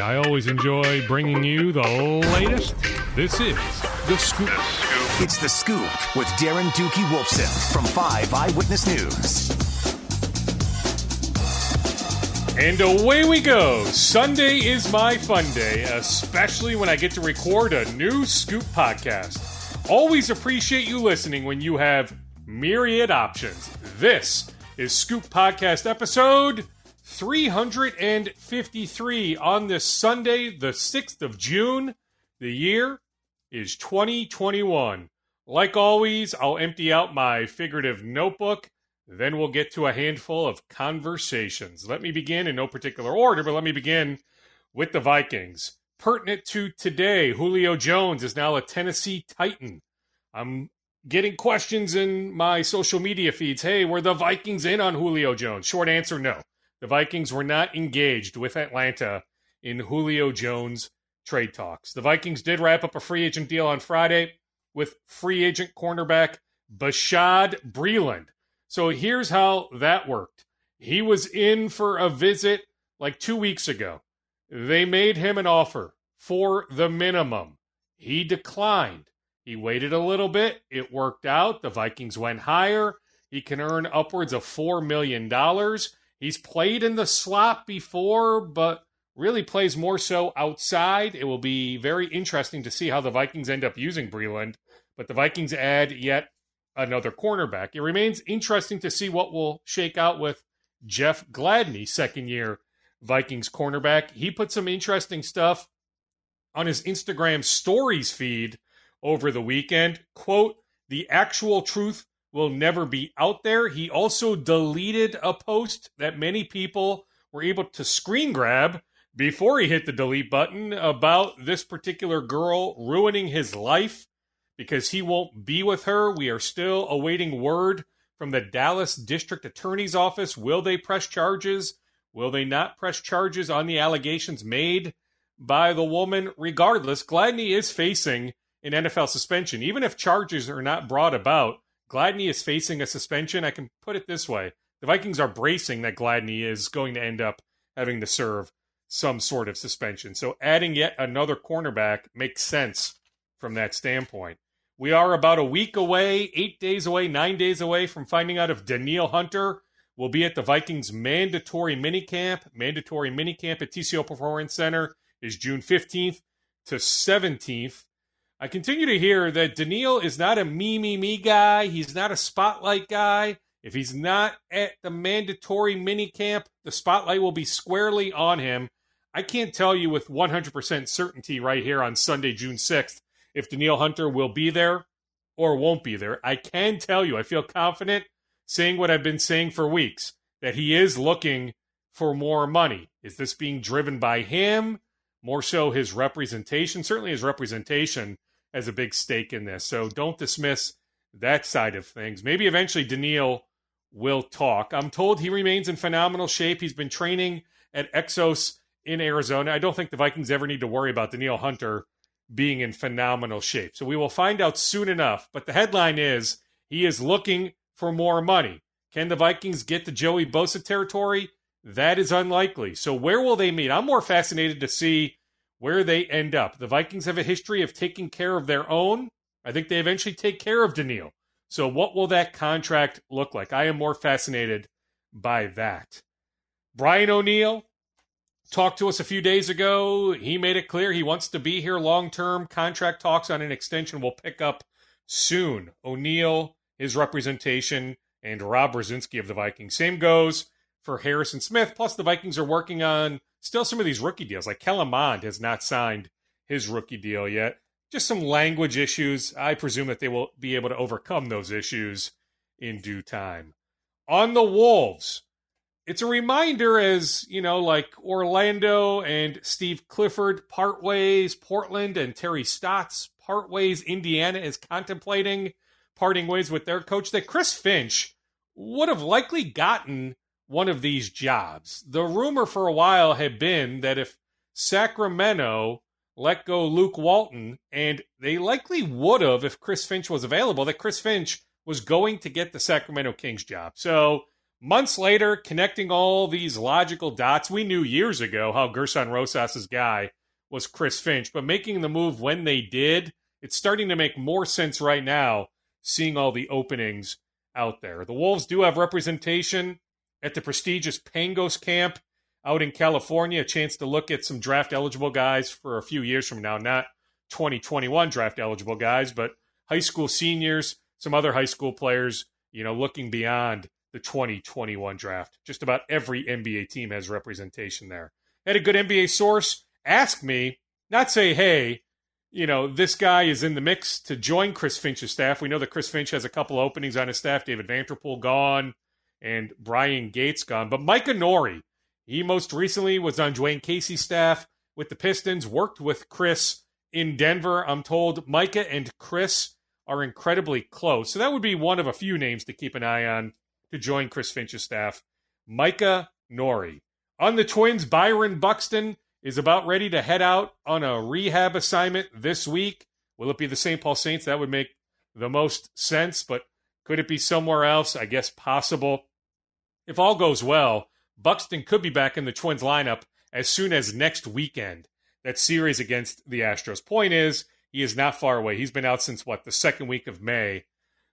I always enjoy bringing you the latest. This is The Scoop. It's The Scoop with Darren Doogie Wolfson from 5 Eyewitness News. And away we go. Sunday is my fun day, especially when I get to record a new Scoop podcast. Always appreciate you listening when you have myriad options. This is Scoop Podcast episode 353 on this Sunday, the 6th of June. The year is 2021. Like always, I'll empty out my figurative notebook, then we'll get to a handful of conversations. Let me begin in no particular order, but let me begin with the Vikings. Pertinent to today, Julio Jones is now a Tennessee Titan. I'm getting questions in my social media feeds. Hey, were the Vikings in on Julio Jones? Short answer, no. The Vikings were not engaged with Atlanta in Julio Jones trade talks. The Vikings did wrap up a free agent deal on Friday with free agent cornerback Bashaud Breeland. So here's how that worked. He was in for a visit like 2 weeks ago. They made him an offer for the minimum. He declined. He waited a little bit. It worked out. The Vikings went higher. He can earn upwards of $4 million. He's played in the slot before, but really plays more so outside. It will be very interesting to see how the Vikings end up using Breeland, but the Vikings add yet another cornerback. It remains interesting to see what will shake out with Jeff Gladney, second-year Vikings cornerback. He put some interesting stuff on his Instagram stories feed over the weekend. Quote, "The actual truth will never be out there." He also deleted a post that many people were able to screen grab before he hit the delete button about this particular girl ruining his life because he won't be with her. We are still awaiting word from the Dallas District Attorney's Office. Will they press charges? Will they not press charges on the allegations made by the woman? Regardless, Gladney is facing an NFL suspension. Even if charges are not brought about, Gladney is facing a suspension. I can put it this way. The Vikings are bracing that Gladney is going to end up having to serve some sort of suspension. So adding yet another cornerback makes sense from that standpoint. We are about a week away, 8 days away, 9 days away from finding out if Danielle Hunter will be at the Vikings' mandatory minicamp. Mandatory minicamp at TCO Performance Center is June 15th to 17th. I continue to hear that Daniil is not a me guy. He's not a spotlight guy. If he's not at the mandatory minicamp, the spotlight will be squarely on him. I can't tell you with 100% certainty right here on Sunday, June 6th, if Danielle Hunter will be there or won't be there. I can tell you, I feel confident saying what I've been saying for weeks, that he is looking for more money. Is this being driven by him? More so his representation, certainly his representation has a big stake in this. So don't dismiss that side of things. Maybe eventually Daniil will talk. I'm told he remains in phenomenal shape. He's been training at Exos in Arizona. I don't think the Vikings ever need to worry about Danielle Hunter being in phenomenal shape. So we will find out soon enough. But the headline is, he is looking for more money. Can the Vikings get to Joey Bosa territory? That is unlikely. So where will they meet? I'm more fascinated to see where they end up. The Vikings have a history of taking care of their own. I think they eventually take care of Daniil. So what will that contract look like? I am more fascinated by that. Brian O'Neill talked to us a few days ago. He made it clear he wants to be here long-term. Contract talks on an extension will pick up soon. O'Neill, his representation, and Rob Brzezinski of the Vikings. Same goes for Harrison Smith. Plus, the Vikings are working on still some of these rookie deals. Like Kellen Mond has not signed his rookie deal yet. Just some language issues. I presume that they will be able to overcome those issues in due time. On the Wolves, it's a reminder, as, you know, like Orlando and Steve Clifford part ways, Portland and Terry Stotts part ways, Indiana is contemplating parting ways with their coach, that Chris Finch would have likely gotten one of these jobs. The rumor for a while had been that if Sacramento let go Luke Walton, and they likely would have if Chris Finch was available, that Chris Finch was going to get the Sacramento Kings job. So Months later, connecting all these logical dots, we knew years ago how Gerson Rosas's guy was Chris Finch, but making the move when they did, it's starting to make more sense right now, seeing all the openings out there. The Wolves do have representation at the prestigious Pangos camp out in California, a chance to look at some draft-eligible guys for a few years from now, not 2021 draft-eligible guys, but high school seniors, some other high school players, you know, looking beyond the 2021 draft. Just about every NBA team has representation there. Had a good NBA source ask me, not say, hey, you know, this guy is in the mix to join Chris Finch's staff. We know that Chris Finch has a couple openings on his staff. David Vanderpool gone and Brian Gates gone. But Micah Nori, he most recently was on Dwayne Casey's staff with the Pistons, worked with Chris in Denver. I'm told Micah and Chris are incredibly close. So that would be one of a few names to keep an eye on to join Chris Finch's staff, Micah Nori. On the Twins, Byron Buxton is about ready to head out on a rehab assignment this week. Will it be the St. Paul Saints? That would make the most sense, but could it be somewhere else? I guess possible. If all goes well, Buxton could be back in the Twins lineup as soon as next weekend. That series against the Astros. Point is, he is not far away. He's been out since, the second week of May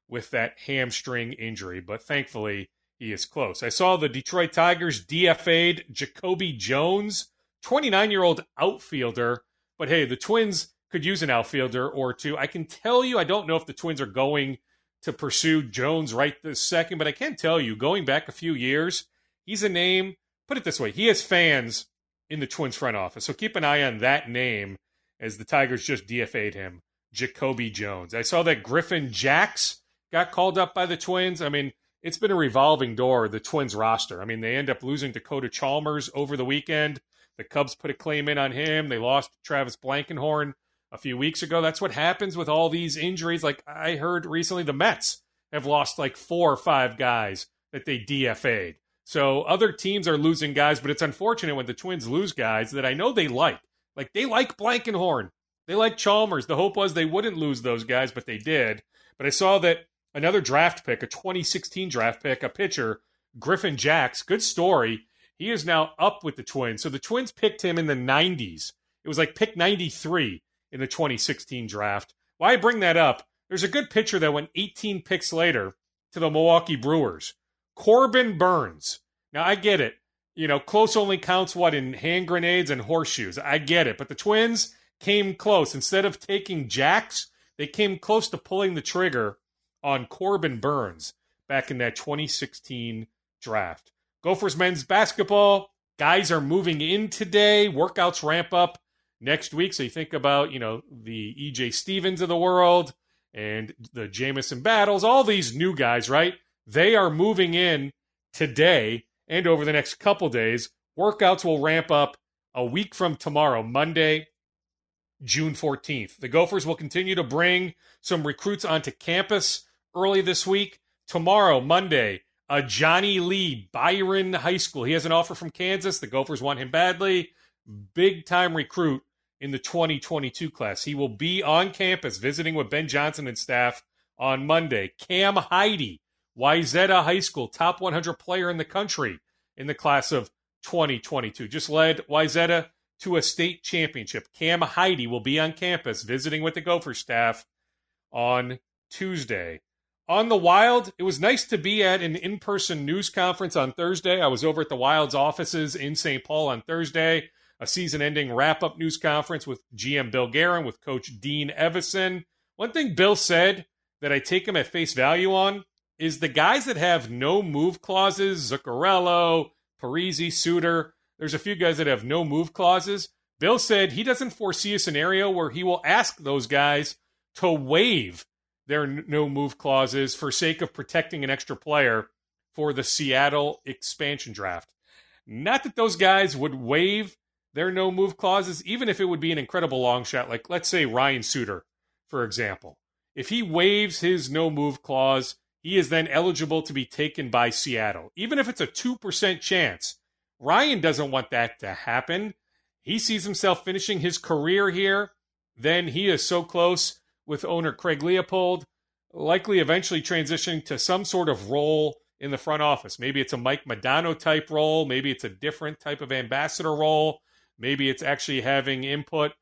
with that hamstring injury, but thankfully he is close. I saw the Detroit Tigers DFA'd Jacoby Jones, 29-year-old outfielder, but hey, the Twins could use an outfielder or two. I can tell you, I don't know if the Twins are going to pursue Jones right this second, but I can tell you, going back a few years, he's a name, put it this way, he has fans in the Twins front office, so keep an eye on that name as the Tigers just DFA'd him, Jacoby Jones. I saw that Griffin Jax got called up by the Twins. I mean, it's been a revolving door, the Twins roster. I mean, they end up losing Dakota Chalmers over the weekend. The Cubs put a claim in on him. They lost Travis Blankenhorn a few weeks ago. That's what happens with all these injuries. Like I heard recently, the Mets have lost like 4 or 5 guys that they DFA'd. So other teams are losing guys, but it's unfortunate when the Twins lose guys that I know they like. Like they like Blankenhorn. They like Chalmers. The hope was they wouldn't lose those guys, but they did. But I saw that another draft pick, a 2016 draft pick, a pitcher, Griffin Jax. Good story. He is now up with the Twins. So the Twins picked him in the 90s. It was like pick 93 in the 2016 draft. Why I bring that up, there's a good pitcher that went 18 picks later to the Milwaukee Brewers, Corbin Burnes. Now, I get it. You know, close only counts, in hand grenades and horseshoes. I get it. But the Twins came close. Instead of taking Jax, they came close to pulling the trigger on Corbin Burnes back in that 2016 draft. Gophers men's basketball, guys are moving in today. Workouts ramp up next week. So you think about, you know, the E.J. Stevens of the world and the Jamison Battles, all these new guys, right? They are moving in today and over the next couple days. Workouts will ramp up a week from tomorrow, Monday, June 14th. The Gophers will continue to bring some recruits onto campus early this week. Tomorrow, Monday, Johnny Lee, Byron High School. He has an offer from Kansas. The Gophers want him badly. Big-time recruit in the 2022 class. He will be on campus visiting with Ben Johnson and staff on Monday. Cam Heidi, Wyzetta High School, top 100 player in the country in the class of 2022. Just led Wyzetta to a state championship. Cam Heidi will be on campus visiting with the Gophers staff on Tuesday. On the Wild, it was nice to be at an in-person news conference on Thursday. I was over at the Wild's offices in St. Paul on Thursday, a season-ending wrap-up news conference with GM Bill Guerin, with Coach Dean Evison. One thing Bill said that I take him at face value on is the guys that have no move clauses, Zuccarello, Parisi, Suter, there's a few guys that have no move clauses. Bill said he doesn't foresee a scenario where he will ask those guys to waive their no-move clauses for sake of protecting an extra player for the Seattle expansion draft. Not that those guys would waive their no-move clauses, even if it would be an incredible long shot, like let's say Ryan Suter, for example. If he waives his no-move clause, he is then eligible to be taken by Seattle. Even if it's a 2% chance, Ryan doesn't want that to happen. He sees himself finishing his career here. Then he is so close with owner Craig Leopold, likely eventually transitioning to some sort of role in the front office. Maybe it's a Mike Modano type role. Maybe it's a different type of ambassador role. Maybe it's actually having input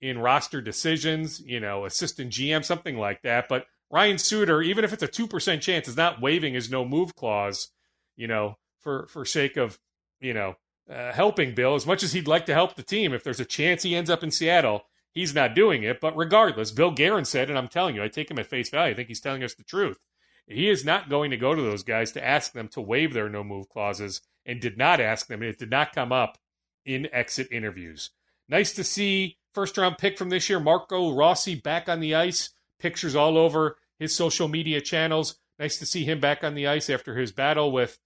in roster decisions, you know, assistant GM, something like that. But Ryan Suter, even if it's a 2% chance, is not waiving his no move clause, you know, for sake of, you know, helping Bill as much as he'd like to help the team. If there's a chance he ends up in Seattle, he's not doing it. But regardless, Bill Guerin said, and I'm telling you, I take him at face value. I think he's telling us the truth. He is not going to go to those guys to ask them to waive their no-move clauses, and did not ask them, and it did not come up in exit interviews. Nice to see first-round pick from this year, Marco Rossi, back on the ice. Pictures all over his social media channels. Nice to see him back on the ice after his battle with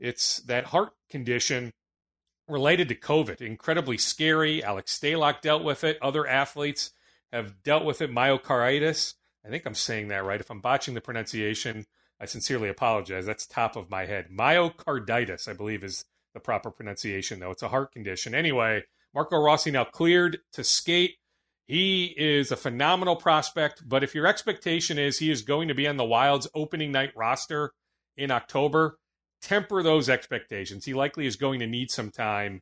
that heart condition related to COVID. Incredibly scary. Alex Stalock dealt with it. Other athletes have dealt with it, myocarditis. I think I'm saying that right. If I'm botching the pronunciation, I sincerely apologize. That's top of my head. Myocarditis, I believe, is the proper pronunciation, though. It's a heart condition. Anyway, Marco Rossi now cleared to skate. He is a phenomenal prospect, but if your expectation is he is going to be on the Wild's opening night roster in October, temper those expectations. He likely is going to need some time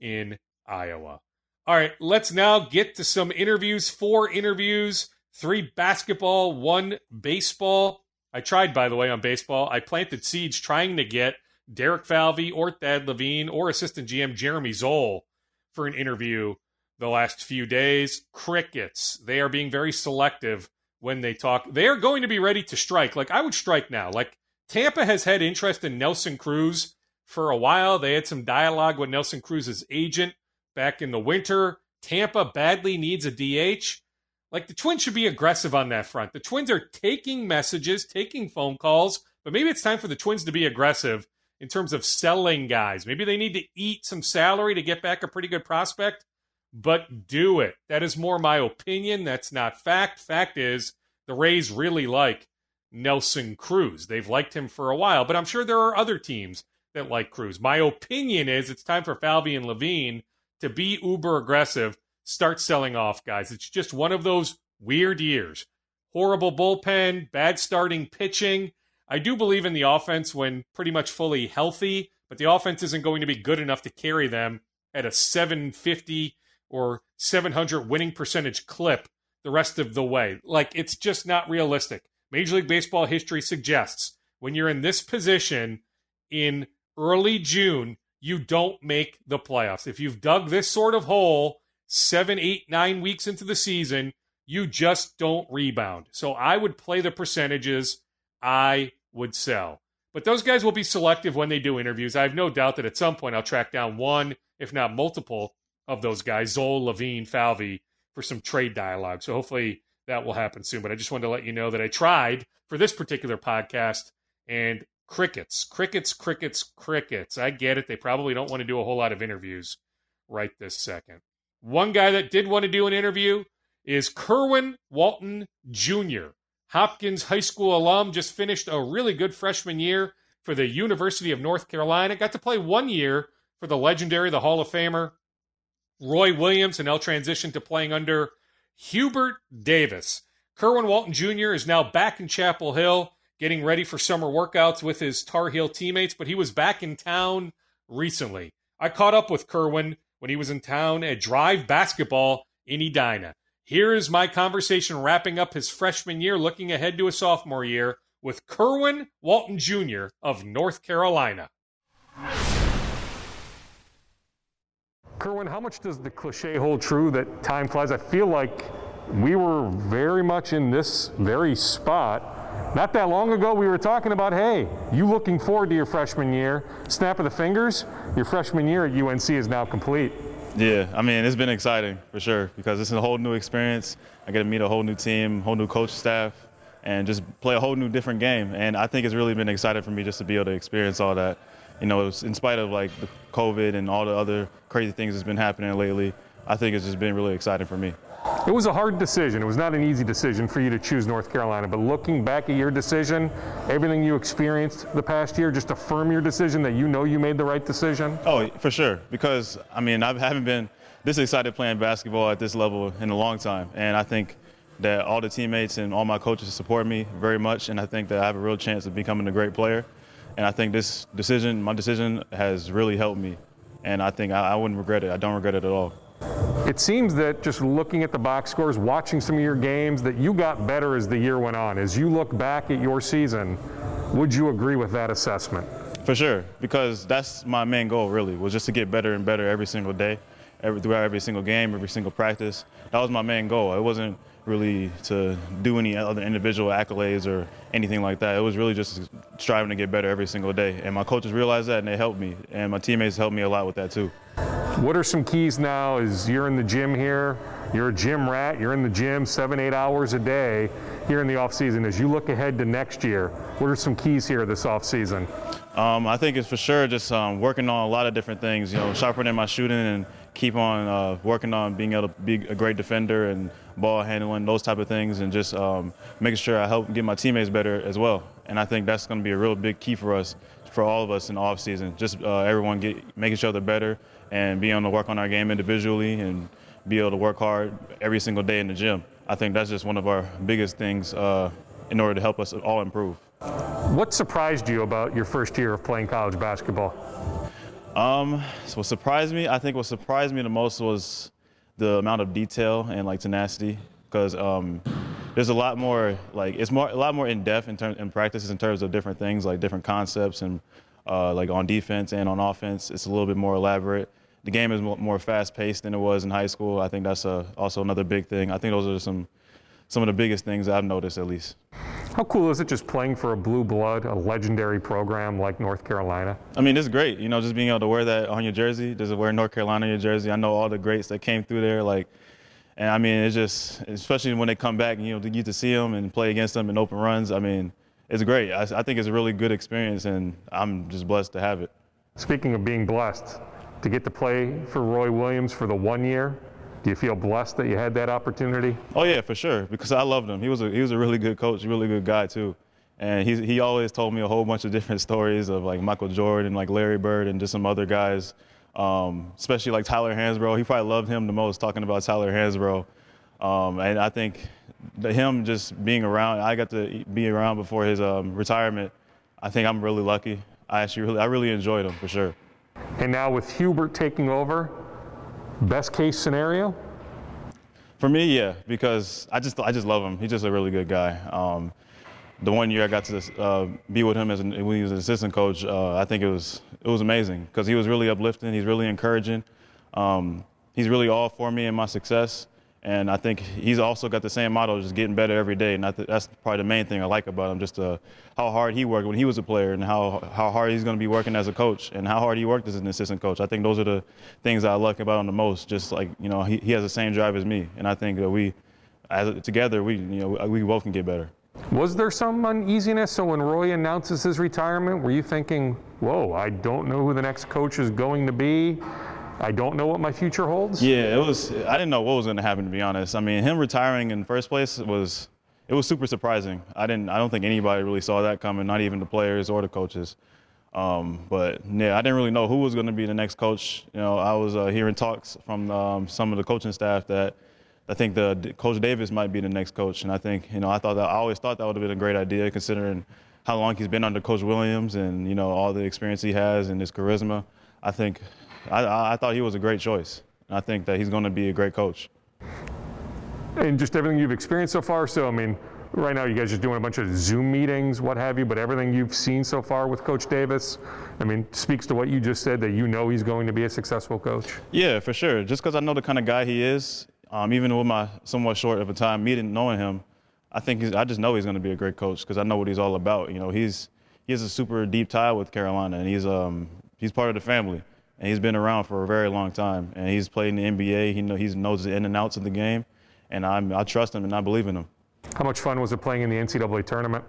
in Iowa. All right, let's now get to some interviews. 4 interviews. 3 basketball, 1 baseball. I tried, by the way, on baseball. I planted seeds trying to get Derek Falvey or Thad Levine or assistant GM Jeremy Zoll for an interview the last few days. Crickets. They are being very selective when they talk. They are going to be ready to strike. Like, I would strike now. Like, Tampa has had interest in Nelson Cruz for a while. They had some dialogue with Nelson Cruz's agent back in the winter. Tampa badly needs a DH. Like, the Twins should be aggressive on that front. The Twins are taking messages, taking phone calls, but maybe it's time for the Twins to be aggressive in terms of selling guys. Maybe they need to eat some salary to get back a pretty good prospect, but do it. That is more my opinion. That's not fact. Fact is, the Rays really like Nelson Cruz. They've liked him for a while, but I'm sure there are other teams that like Cruz. My opinion is it's time for Falvey and Levine to be uber aggressive. Start selling off, guys. It's just one of those weird years. Horrible bullpen, bad starting pitching. I do believe in the offense when pretty much fully healthy, but the offense isn't going to be good enough to carry them at a 750 or 700 winning percentage clip the rest of the way. Like, it's just not realistic. Major League Baseball history suggests when you're in this position in early June, you don't make the playoffs. If you've dug this sort of hole 7, 8, 9 weeks into the season, you just don't rebound. So I would play the percentages. I would sell. But those guys will be selective when they do interviews. I have no doubt that at some point I'll track down one, if not multiple, of those guys, Zoll, Levine, Falvey, for some trade dialogue. So hopefully that will happen soon. But I just wanted to let you know that I tried for this particular podcast, and crickets, crickets, crickets, crickets. I get it. They probably don't want to do a whole lot of interviews right this second. One guy that did want to do an interview is Kerwin Walton Jr., Hopkins High School alum, just finished a really good freshman year for the University of North Carolina. Got to play 1 year for the legendary, the Hall of Famer, Roy Williams, and now transitioned to playing under Hubert Davis. Kerwin Walton Jr. is now back in Chapel Hill, getting ready for summer workouts with his Tar Heel teammates, but he was back in town recently. I caught up with Kerwin when he was in town at Drive Basketball in Edina. Here is my conversation wrapping up his freshman year, looking ahead to his sophomore year, with Kerwin Walton Jr. of North Carolina. Kerwin, how much does the cliche hold true that time flies? I feel like we were very much in this very spot not that long ago. We were talking about, hey, you looking forward to your freshman year. Snap of the fingers, your freshman year at UNC is now complete. Yeah, I mean, it's been exciting for sure because it's a whole new experience. I get to meet a whole new team, whole new coach staff, and just play a whole new different game. And I think it's really been exciting for me just to be able to experience all that. You know, it was, in spite of like the COVID and all the other crazy things that's been happening lately, I think it's just been really exciting for me. It was a hard decision. It was not an easy decision for you to choose North Carolina, but looking back at your decision, everything you experienced the past year, just affirm your decision that you know you made the right decision? Oh, for sure, because, I mean, I haven't been this excited playing basketball at this level in a long time, and I think that all the teammates and all my coaches support me very much, and I think that I have a real chance of becoming a great player. And I think this decision, my decision, has really helped me. And I think I wouldn't regret it. I don't regret it at all. It seems that just looking at the box scores, watching some of your games, that you got better as the year went on. As you look back at your season, would you agree with that assessment? For sure, because that's my main goal, really, was just to get better and better every single day, throughout every single game, every single practice. That was my main goal. It wasn't really to do any other individual accolades or anything like that. It was really just striving to get better every single day. And my coaches realized that, and they helped me. And my teammates helped me a lot with that, too. What are some keys now as you're in the gym here? You're a gym rat. You're in the gym 7-8 hours a day here in the offseason. As you look ahead to next year, what are some keys here this offseason? I think it's for sure just working on a lot of different things, you know, sharpening my shooting and keep on working on being able to be a great defender and ball handling, those type of things, and just making sure I help get my teammates better as well. And I think that's going to be a real big key for us, for all of us in the offseason, just everyone make each other better and be able to work on our game individually and be able to work hard every single day in the gym. I think that's just one of our biggest things in order to help us all improve. What surprised you about your first year of playing college basketball? So what surprised me, I think what surprised me the most was the amount of detail and like tenacity, because there's a lot more, like it's more, a lot more in depth in practices in terms of different things, like different concepts and like on defense and on offense. It's a little bit more elaborate. The game is more fast-paced than it was in high school. I think that's also another big thing. I think those are some of the biggest things I've noticed, at least. How cool is it just playing for a blue blood, a legendary program like North Carolina? I mean, it's great, you know, just being able to wear that on your jersey, just wear North Carolina on your jersey. I know all the greats that came through there, like, and I mean, it's just, especially when they come back and, you know, you get to see them and play against them in open runs. I mean, it's great. I think it's a really good experience, and I'm just blessed to have it. Speaking of being blessed, to get to play for Roy Williams for the 1 year, do you feel blessed that you had that opportunity? Oh yeah, for sure, because I loved him. He was a really good coach, really good guy too, and he always told me a whole bunch of different stories of like Michael Jordan, like Larry Bird, and just some other guys, especially like Tyler Hansbrough. He probably loved him the most, talking about Tyler Hansbrough, and I think that him just being around. I got to be around before his retirement. I think I'm really lucky. I really enjoyed him for sure. And now with Hubert taking over, best case scenario? For me, yeah, because I just love him. He's just a really good guy. The 1 year I got to be with him when he was an assistant coach, I think it was amazing, because he was really uplifting. He's really encouraging. He's really all for me and my success. And I think he's also got the same motto, just getting better every day. And that's probably the main thing I like about him, just how hard he worked when he was a player and how hard he's going to be working as a coach and how hard he worked as an assistant coach. I think those are the things I like about him the most, just like, you know, he has the same drive as me. And I think that together, we both can get better. Was there some uneasiness? So when Roy announces his retirement, were you thinking, whoa, I don't know who the next coach is going to be? I don't know what my future holds? Yeah, I didn't know what was going to happen, to be honest. I mean, him retiring in the first place was super surprising. I don't think anybody really saw that coming, not even the players or the coaches. But yeah, I didn't really know who was going to be the next coach. You know, I was hearing talks from some of the coaching staff that I think Coach Davis might be the next coach, and I think, you know, I always thought that would have been a great idea, considering how long he's been under Coach Williams and, you know, all the experience he has and his charisma. I think I thought he was a great choice. I think that he's going to be a great coach. And just everything you've experienced so far, so I mean, right now you guys are doing a bunch of Zoom meetings, what have you, but everything you've seen so far with Coach Davis, I mean, speaks to what you just said, that you know he's going to be a successful coach. Yeah, for sure. Just because I know the kind of guy he is, even with my somewhat short of a time meeting, knowing him, I just know he's going to be a great coach, because I know what he's all about. You know, he has a super deep tie with Carolina, and he's part of the family. And he's been around for a very long time, and he's played in the NBA. He knows the in and outs of the game, and I trust him and I believe in him. How much fun was it playing in the NCAA tournament?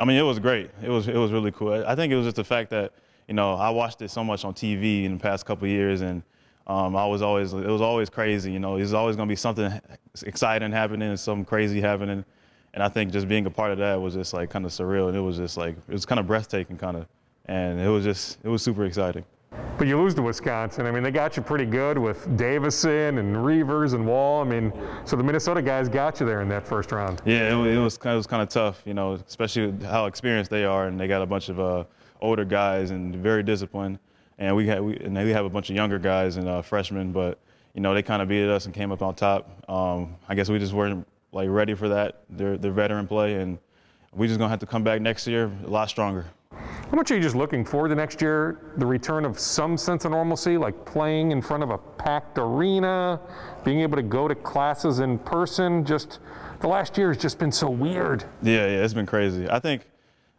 I mean, it was great. It was really cool. I think it was just the fact that, you know, I watched it so much on TV in the past couple of years, and it was always crazy. You know, there's always going to be something exciting happening and something crazy happening, and I think just being a part of that was just like kind of surreal, and it was kind of breathtaking, and it was super exciting. But you lose to Wisconsin. I mean, they got you pretty good with Davison and Reavers and Wall. I mean, so the Minnesota guys got you there in that first round. Yeah, it was kind of tough, you know, especially how experienced they are, and they got a bunch of older guys and very disciplined. And we have a bunch of younger guys and freshmen, but you know they kind of beat us and came up on top. I guess we just weren't like ready for that. Their veteran play, and we just gonna have to come back next year a lot stronger. How much are you just looking forward to next year? The return of some sense of normalcy, like playing in front of a packed arena, being able to go to classes in person. Just the last year has just been so weird. Yeah, it's been crazy. I think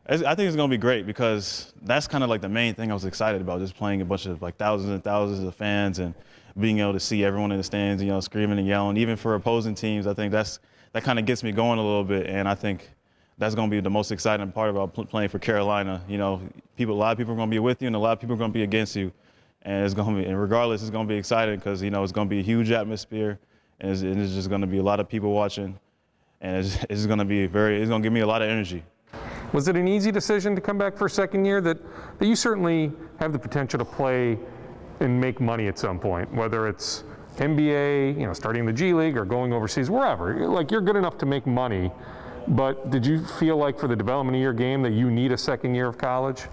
it's gonna be great because that's kind of like the main thing I was excited about, just playing a bunch of like thousands and thousands of fans and being able to see everyone in the stands, you know, screaming and yelling, even for opposing teams. I think that kind of gets me going a little bit, and I think that's gonna be the most exciting part about playing for Carolina. You know, people, a lot of people are gonna be with you and a lot of people are gonna be against you, and regardless, it's gonna be exciting because you know it's gonna be a huge atmosphere, and it's just gonna be a lot of people watching, and it's gonna give me a lot of energy. Was it an easy decision to come back for a second year that you certainly have the potential to play and make money at some point, whether it's NBA, you know, starting the G League or going overseas, wherever? Like, you're good enough to make money, but did you feel like for the development of your game that you need a second year of college?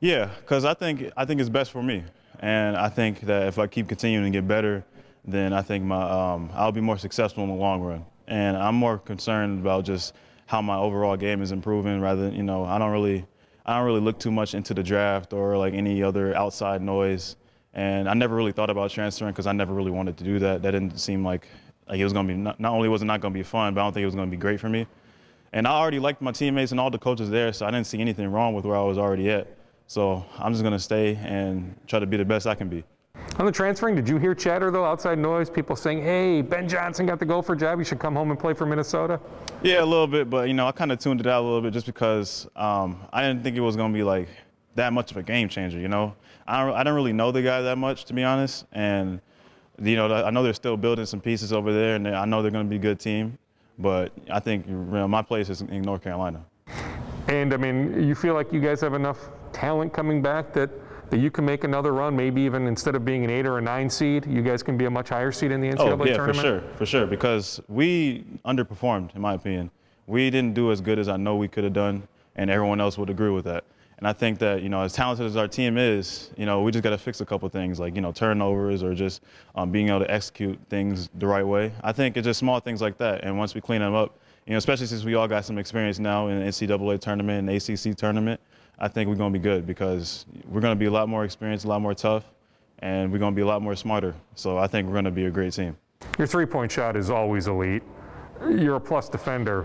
Yeah, because I think it's best for me. And I think that if I keep continuing to get better, then I think I'll be more successful in the long run. And I'm more concerned about just how my overall game is improving, rather than, you know, I don't really look too much into the draft or like any other outside noise. And I never really thought about transferring because I never really wanted to do that. That didn't seem like it was gonna be, not only was it not gonna be fun, but I don't think it was gonna be great for me. And I already liked my teammates and all the coaches there, so I didn't see anything wrong with where I was already at. So I'm just gonna stay and try to be the best I can be. On the transferring, did you hear chatter, though, outside noise, people saying, hey, Ben Johnson got the Gopher job, you should come home and play for Minnesota? Yeah, a little bit, but, you know, I kind of tuned it out a little bit just because I didn't think it was going to be, like, that much of a game changer, you know? I didn't really know the guy that much, to be honest, and, you know, I know they're still building some pieces over there, and I know they're going to be a good team, but I think, you know, my place is in North Carolina. And, I mean, you feel like you guys have enough talent coming back that you can make another run, maybe even instead of being an 8 or a 9 seed, you guys can be a much higher seed in the NCAA tournament? Oh, yeah, for sure, because we underperformed, in my opinion. We didn't do as good as I know we could have done, and everyone else would agree with that. And I think that, you know, as talented as our team is, you know, we just got to fix a couple things, like, you know, turnovers or just being able to execute things the right way. I think it's just small things like that, and once we clean them up, you know, especially since we all got some experience now in the NCAA tournament and ACC tournament, I think we're going to be good because we're going to be a lot more experienced, a lot more tough, and we're going to be a lot more smarter. So I think we're going to be a great team. Your three-point shot is always elite. You're a plus defender.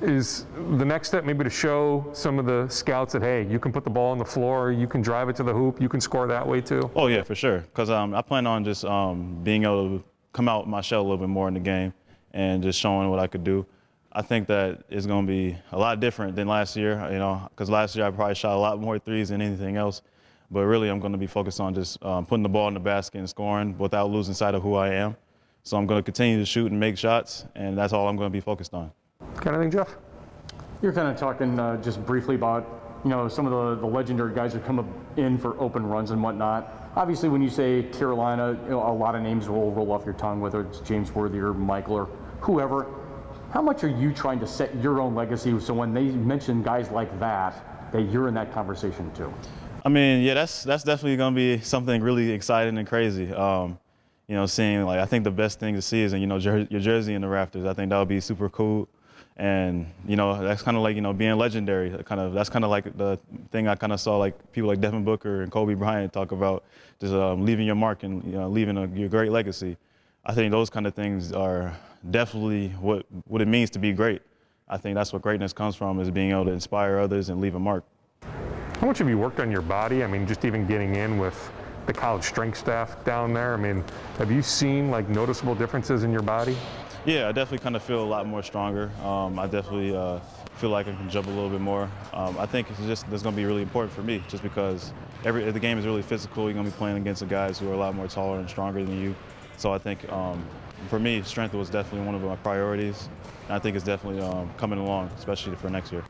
Is the next step maybe to show some of the scouts that, hey, you can put the ball on the floor, you can drive it to the hoop, you can score that way too? Oh, yeah, for sure, because I plan on just being able to come out my shell a little bit more in the game and just showing what I could do. I think that it's going to be a lot different than last year, you know, because last year I probably shot a lot more threes than anything else. But really, I'm going to be focused on just putting the ball in the basket and scoring without losing sight of who I am. So I'm going to continue to shoot and make shots, and that's all I'm going to be focused on. Kind of thing, Jeff? You're kind of talking just briefly about, you know, some of the legendary guys who come up in for open runs and whatnot. Obviously, when you say Carolina, you know, a lot of names will roll off your tongue, whether it's James Worthy or Michael or whoever. How much are you trying to set your own legacy so when they mention guys like that you're in that conversation too? I mean, yeah, that's definitely going to be something really exciting and crazy. You know, seeing, like, I think the best thing to see is, you know, your jersey in the rafters. I think that would be super cool. And, you know, that's kind of like, you know, being legendary. That's kind of like the thing I kind of saw, like, people like Devin Booker and Kobe Bryant talk about, just leaving your mark and, you know, leaving your great legacy. I think those kind of things are definitely what it means to be great. I think that's what greatness comes from, is being able to inspire others and leave a mark. How much have you worked on your body? I mean, just even getting in with the college strength staff down there, I mean, have you seen, like, noticeable differences in your body? Yeah, I definitely kind of feel a lot more stronger. I definitely feel like I can jump a little bit more. I think that's going to be really important for me, just because the game is really physical. You're going to be playing against the guys who are a lot more taller and stronger than you. So I think for me, strength was definitely one of my priorities, and I think it's definitely coming along, especially for next year.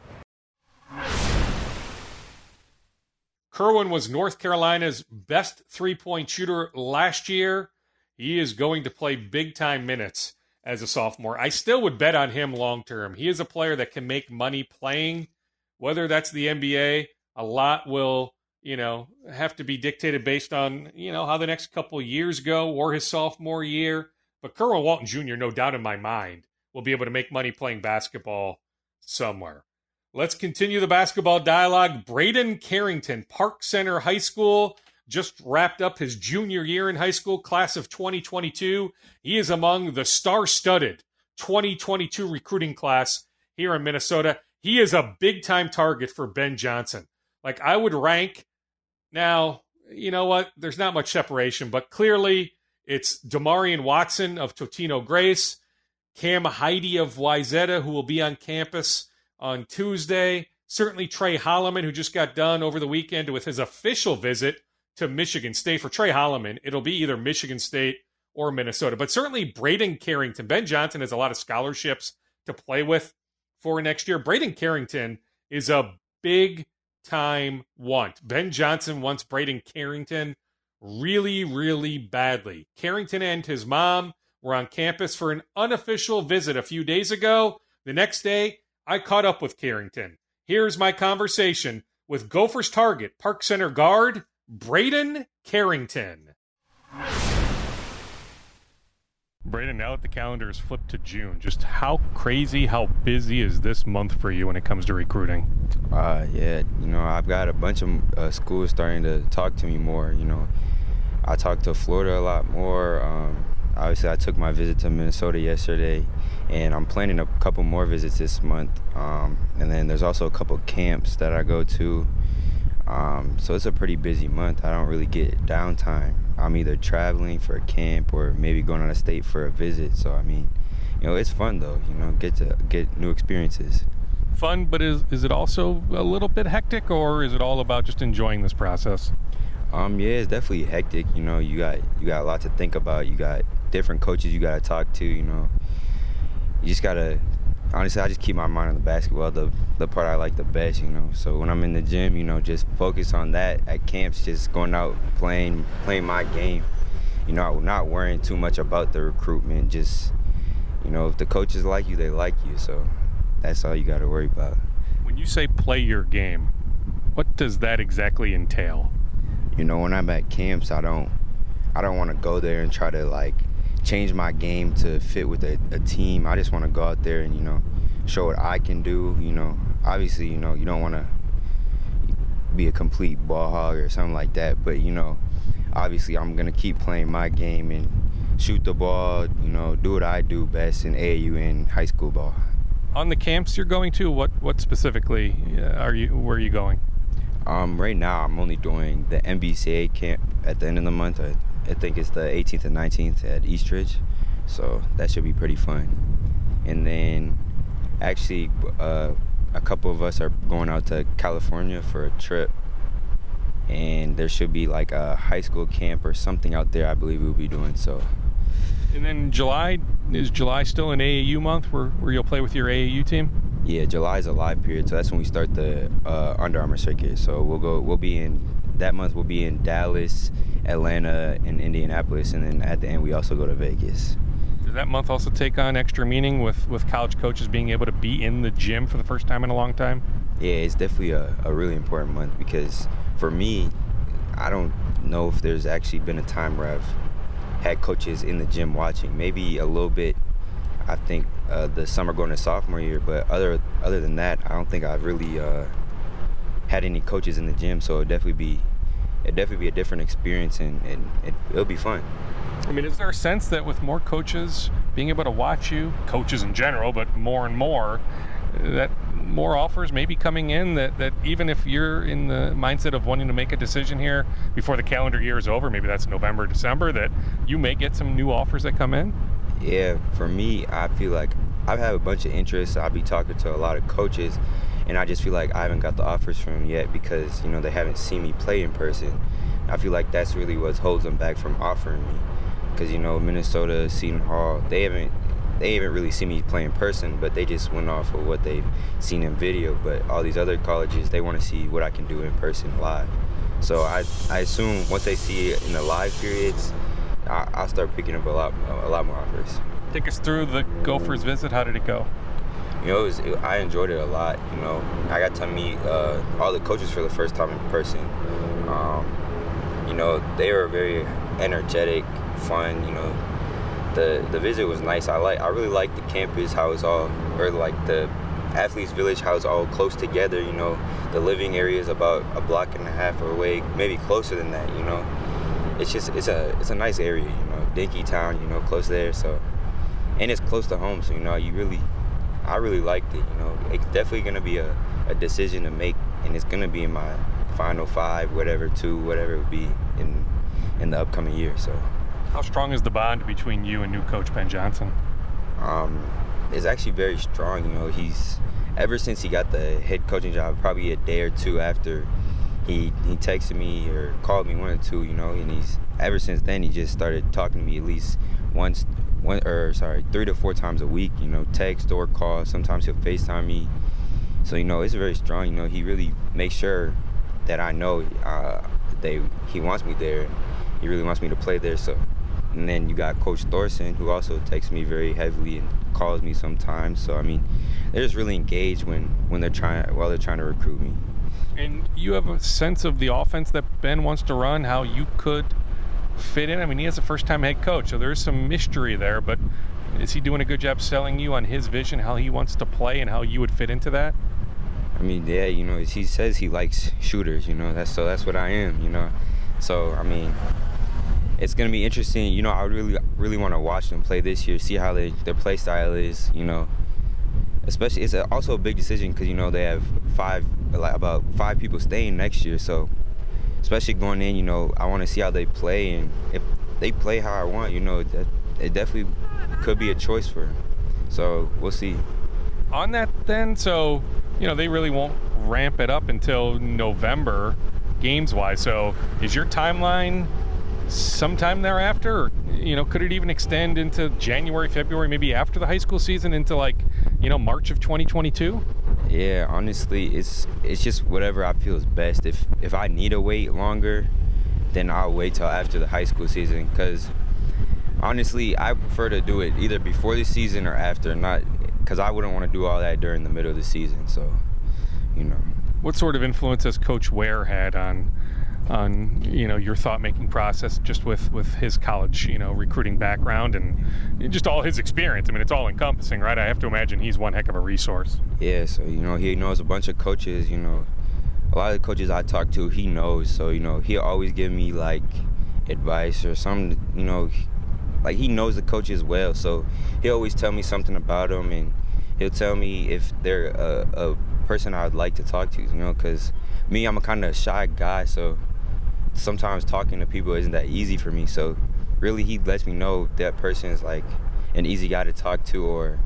Kerwin was North Carolina's best three-point shooter last year. He is going to play big-time minutes as a sophomore. I still would bet on him long-term. He is a player that can make money playing, whether that's the NBA a lot will, you know, have to be dictated based on, you know, how the next couple of years go or his sophomore year. But Kerwin Walton Jr., no doubt in my mind, will be able to make money playing basketball somewhere. Let's continue the basketball dialogue. Braden Carrington, Park Center High School, just wrapped up his junior year in high school, class of 2022. He is among the star-studded 2022 recruiting class here in Minnesota. He is a big-time target for Ben Johnson. Like, I would rank, now, you know what, there's not much separation, but clearly it's Damarian Watson of Totino Grace, Cam Heidi of Wyzetta, who will be on campus on Tuesday, certainly Trey Holloman, who just got done over the weekend with his official visit to Michigan State. For Trey Holloman, it'll be either Michigan State or Minnesota, but certainly Braden Carrington. Ben Johnson has a lot of scholarships to play with for next year. Braden Carrington is a big-time want. Ben Johnson wants Braden Carrington really, really badly. Carrington and his mom were on campus for an unofficial visit a few days ago. The next day, I caught up with Carrington. Here's my conversation with Gophers target, Park Center guard, Braden Carrington. Braden, now that the calendar is flipped to June, just how crazy, how busy is this month for you when it comes to recruiting? Yeah, you know, I've got a bunch of schools starting to talk to me more, you know. I talked to Florida a lot more. Obviously, I took my visit to Minnesota yesterday, and I'm planning a couple more visits this month. And then there's also a couple camps that I go to. So it's a pretty busy month. I don't really get downtime. I'm either traveling for a camp or maybe going out of state for a visit. So, I mean, you know, it's fun, though, you know, get new experiences. Fun, but is it also a little bit hectic, or is it all about just enjoying this process? Yeah, it's definitely hectic. You know, you got a lot to think about. You got different coaches you got to talk to, you know. You just got to, honestly, I just keep my mind on the basketball, the part I like the best, you know. So when I'm in the gym, you know, just focus on that. At camps, just going out, playing my game. You know, I'm not worrying too much about the recruitment. Just, you know, if the coaches like you, they like you. So that's all you got to worry about. When you say play your game, what does that exactly entail? You know, when I'm at camps, I don't want to go there and try to, like, change my game to fit with a team. I just want to go out there and, you know, show what I can do, you know. Obviously, you know, you don't want to be a complete ball hog or something like that, but, you know, obviously I'm going to keep playing my game and shoot the ball, you know, do what I do best in AAU and high school ball. On the camps you're going to, what specifically where are you going? Right now, I'm only doing the MBCA camp at the end of the month. I think it's the 18th and 19th at Eastridge, so that should be pretty fun. And then, actually, a couple of us are going out to California for a trip, and there should be like a high school camp or something out there. I believe we'll be doing so. And then July still an AAU month where you'll play with your AAU team? Yeah, July is a live period, so that's when we start the Under Armour circuit. So we'll be in Dallas, Atlanta, and Indianapolis, and then at the end we also go to Vegas. Does that month also take on extra meaning with college coaches being able to be in the gym for the first time in a long time? Yeah, it's definitely a really important month, because for me, I don't know if there's actually been a time where I've had coaches in the gym watching. Maybe a little bit, I think, the summer going to sophomore year, but other than that, I don't think I've really had any coaches in the gym. So it'd definitely be a different experience, and it'll be fun. I mean, is there a sense that with more coaches being able to watch you, coaches in general, but more and more, that more offers may be coming in, that even if you're in the mindset of wanting to make a decision here before the calendar year is over, maybe that's November, December, that you may get some new offers that come in? Yeah, for me, I feel like I've had a bunch of interests. I'll be talking to a lot of coaches, and I just feel like I haven't got the offers from them yet because, you know, they haven't seen me play in person. I feel like that's really what holds them back from offering me, because, you know, Minnesota, Seton Hall, they haven't really seen me play in person, but they just went off of what they've seen in video. But all these other colleges, they want to see what I can do in person live. So I assume once they see it in the live periods, I'll start picking up a lot more offers. Take us through the Gophers visit. How did it go? you know, I enjoyed it a lot. You know, I got to meet all the coaches for the first time in person. You know, they were very energetic, fun. You know, the visit was nice. I really liked the campus, how it's all, or like the Athletes Village, how it's all close together. You know, the living area is about a block and a half away, maybe closer than that. You know, it's just it's a nice area. You know, dinky town. You know, close there. So, and it's close to home. So, you know, I really liked it. You know, it's definitely gonna be a decision to make, and it's gonna be in my final five, whatever, two, whatever it would be in the upcoming year. So, how strong is the bond between you and new coach Ben Johnson? It's actually very strong. You know, he's, ever since he got the head coaching job, probably a day or two after, he texted me or called me, one or two, you know, and he's, ever since then, he just started talking to me at least three to four times a week, you know, text or call. Sometimes he'll FaceTime me. So, you know, it's very strong. You know, he really makes sure that I know he wants me there. He really wants me to play there. So, and then you got Coach Thorson, who also texts me very heavily and calls me sometimes. So, I mean, they're just really engaged while they're trying to recruit me. And you have a sense of the offense that Ben wants to run, how you could fit in? I mean, he is a first-time head coach, so there's some mystery there, but is he doing a good job selling you on his vision, how he wants to play and how you would fit into that? I mean, yeah, you know, he says he likes shooters, you know, that's what I am, you know. So, I mean, it's going to be interesting. You know, I really, really want to watch them play this year, see how their play style is, you know. Especially, it's also a big decision because, you know, they have about five people staying next year. So, especially going in, you know, I want to see how they play. And if they play how I want, you know, it definitely could be a choice for them. So, we'll see. On that then, so, you know, they really won't ramp it up until November games-wise. So, is your timeline sometime thereafter, or, you know, could it even extend into January, February, maybe after the high school season into, like, you know, March of 2022? Yeah, honestly, it's just whatever I feel is best. If I need to wait longer, then I'll wait till after the high school season, because honestly, I prefer to do it either before the season or after, not because I wouldn't want to do all that during the middle of the season. So, you know, what sort of influence has Coach Ware had on you know, your thought-making process, just with his college, you know, recruiting background and just all his experience? I mean, it's all encompassing, right? I have to imagine he's one heck of a resource. Yeah, so, you know, he knows a bunch of coaches, you know. A lot of the coaches I talk to, he knows. So, you know, he'll always give me, like, advice or something, you know. Like, he knows the coaches well, so he'll always tell me something about them, and he'll tell me if they're a person I would like to talk to, you know, because me, I'm a kind of shy guy, so sometimes talking to people isn't that easy for me. So really, he lets me know if that person is like an easy guy to talk to, or,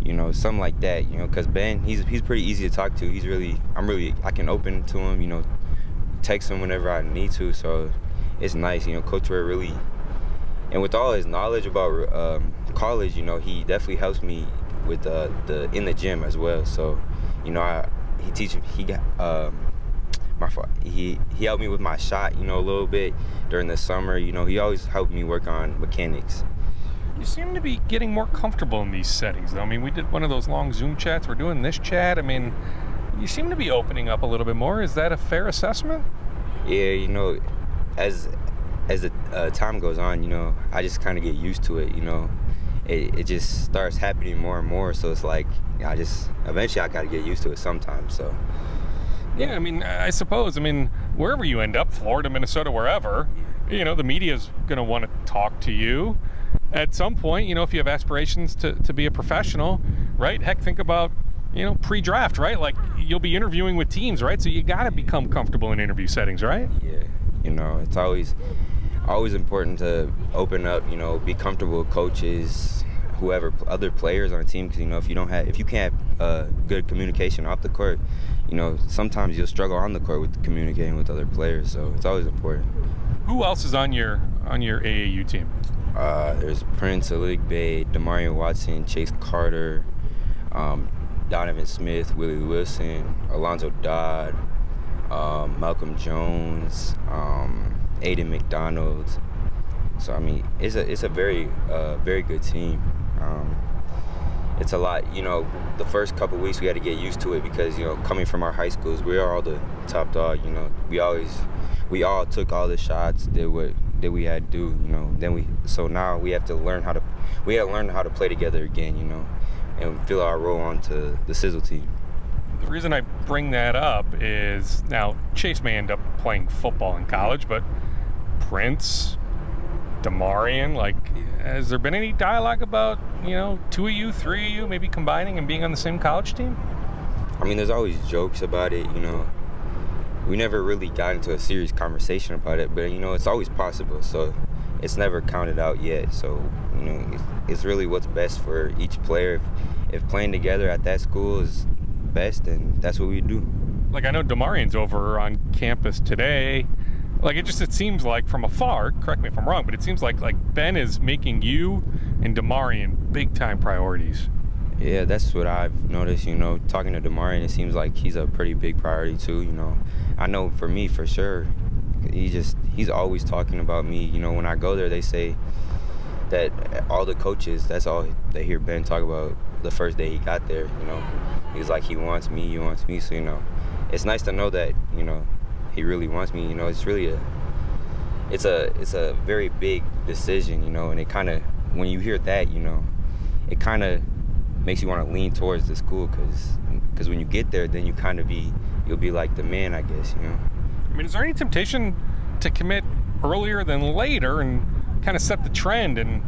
you know, something like that, you know, because Ben, he's pretty easy to talk to. He's really, I can open to him, you know, text him whenever I need to. So it's nice, you know, Coach Ware really, and with all his knowledge about college, you know, he definitely helps me with in the gym as well. So, you know, he teaches, he got, he helped me with my shot, you know, a little bit during the summer. You know, he always helped me work on mechanics. You seem to be getting more comfortable in these settings, though. I mean, we did one of those long Zoom chats. We're doing this chat. I mean, you seem to be opening up a little bit more. Is that a fair assessment? Yeah, you know, as the time goes on, you know, I just kind of get used to it, you know. It just starts happening more and more, so it's like eventually I got to get used to it sometimes, so. Yeah, I mean, I suppose, I mean, wherever you end up, Florida, Minnesota, wherever, you know, the media's going to want to talk to you at some point, you know, if you have aspirations to be a professional, right? Heck, think about, you know, pre-draft, right? Like, you'll be interviewing with teams, right? So you got to become comfortable in interview settings, right? Yeah, you know, it's always important to open up, you know, be comfortable with coaches, whoever, other players on a team, because, you know, if you can't have good communication off the court, you know, sometimes you'll struggle on the court with communicating with other players. So it's always important. Who else is on your AAU team? There's Prince, Aligbe, Damarian Watson, Chase Carter, Donovan Smith, Willie Wilson, Alonzo Dodd, Malcolm Jones, Aiden McDonald. So I mean, it's a very good team. it's a lot. You know, the first couple of weeks we had to get used to it because, you know, coming from our high schools, we are all the top dog. You know, we all took all the shots that we had to do. You know, so now we had to learn how to play together again. You know, and fill our role onto the Sizzle team. The reason I bring that up is now Chase may end up playing football in college, but Prince, Damarian, like, has there been any dialogue about, you know, two of you, three of you, maybe combining and being on the same college team? I mean, there's always jokes about it, you know. We never really got into a serious conversation about it, but, you know, it's always possible, so it's never counted out yet. So, you know, it's really what's best for each player. If playing together at that school is best, then that's what we do. Like, I know Damarian's over on campus today. Like, it seems like from afar, correct me if I'm wrong, but it seems like Ben is making you and Damarian big-time priorities. Yeah, that's what I've noticed, you know. Talking to Damarian, it seems like he's a pretty big priority too, you know. I know for me, for sure, he's always talking about me. You know, when I go there, they say that all the coaches, that's all they hear Ben talk about the first day he got there, you know. He's like, he wants me, so, you know, it's nice to know that, you know, he really wants me. You know, it's really a very big decision, you know, and it kind of, when you hear that, you know, it kind of makes you want to lean towards the school because when you get there, then you kind of you'll be like the man, I guess, you know. I mean, is there any temptation to commit earlier than later and kind of set the trend and,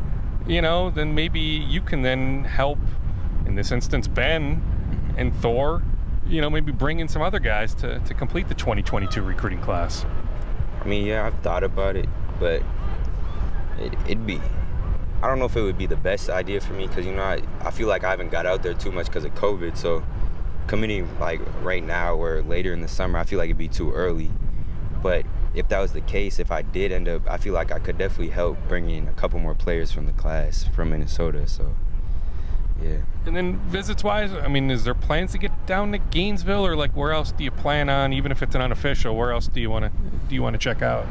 you know, then maybe you can then help, in this instance, Ben and Thor, you know, maybe bring in some other guys to complete the 2022 recruiting class? I mean, yeah, I've thought about it, but I don't know if it would be the best idea for me because, you know, I feel like I haven't got out there too much because of COVID, so committing, like, right now or later in the summer, I feel like it'd be too early. But if that was the case, if I did end up, I feel like I could definitely help bring in a couple more players from the class from Minnesota, so... Yeah. And then visits-wise, I mean, is there plans to get down to Gainesville, or like where else do you plan on, even if it's an unofficial? Where else do you want to check out?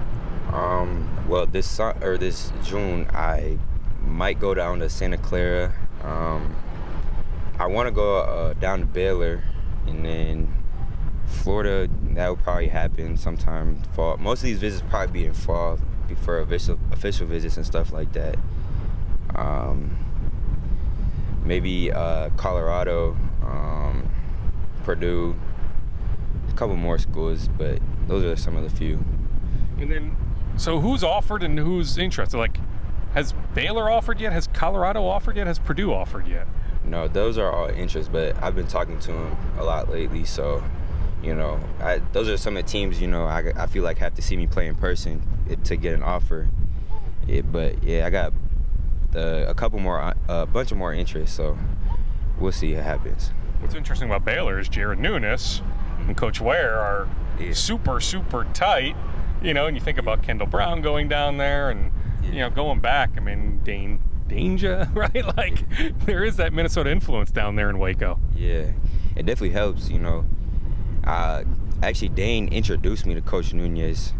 Well, this June, I might go down to Santa Clara. I want to go down to Baylor, and then Florida. That will probably happen sometime fall. Most of these visits probably be in fall before official visits and stuff like that. Maybe Colorado, Purdue, a couple more schools, but those are some of the few. And then, so who's offered and who's interested? Like, has Baylor offered yet? Has Colorado offered yet? Has Purdue offered yet? No, those are all interests, but I've been talking to them a lot lately, so, you know, those are some of the teams, you know, I feel like have to see me play in person to get an offer. Yeah, but, yeah, I got... a bunch more interest, so we'll see what happens. What's interesting about Baylor is Jared Nunes and Coach Ware are super, super tight, you know, and you think about Kendall Brown going down there and, you know, going back. I mean, Dane Danger, right? Like, there is that Minnesota influence down there in Waco. Yeah, it definitely helps, you know. Actually, Dane introduced me to Coach Nunes.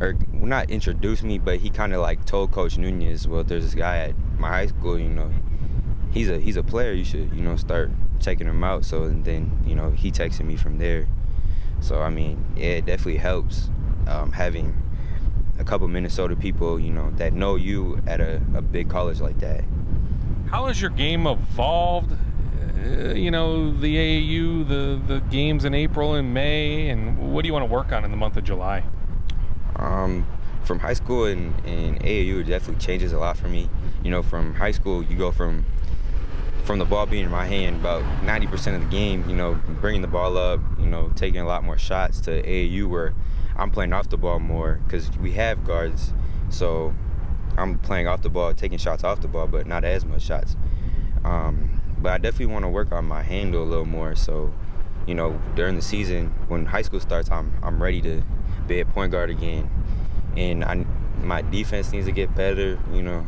Or not introduced me, but he kind of like told Coach Nunes, well, there's this guy at my high school, you know, he's a player. You should, you know, start checking him out. So, and then, you know, he texted me from there. So, I mean, yeah, it definitely helps having a couple Minnesota people, you know, that know you at a big college like that. How has your game evolved? You know, the AAU, the games in April and May, and what do you want to work on in the month of July? From high school and AAU, it definitely changes a lot for me. You know, from high school, you go from the ball being in my hand about 90% of the game, you know, bringing the ball up, you know, taking a lot more shots, to AAU where I'm playing off the ball more because we have guards. So I'm playing off the ball, taking shots off the ball, but not as much shots. But I definitely want to work on my handle a little more. So, you know, during the season, when high school starts, I'm ready to be a point guard again, and my defense needs to get better, you know,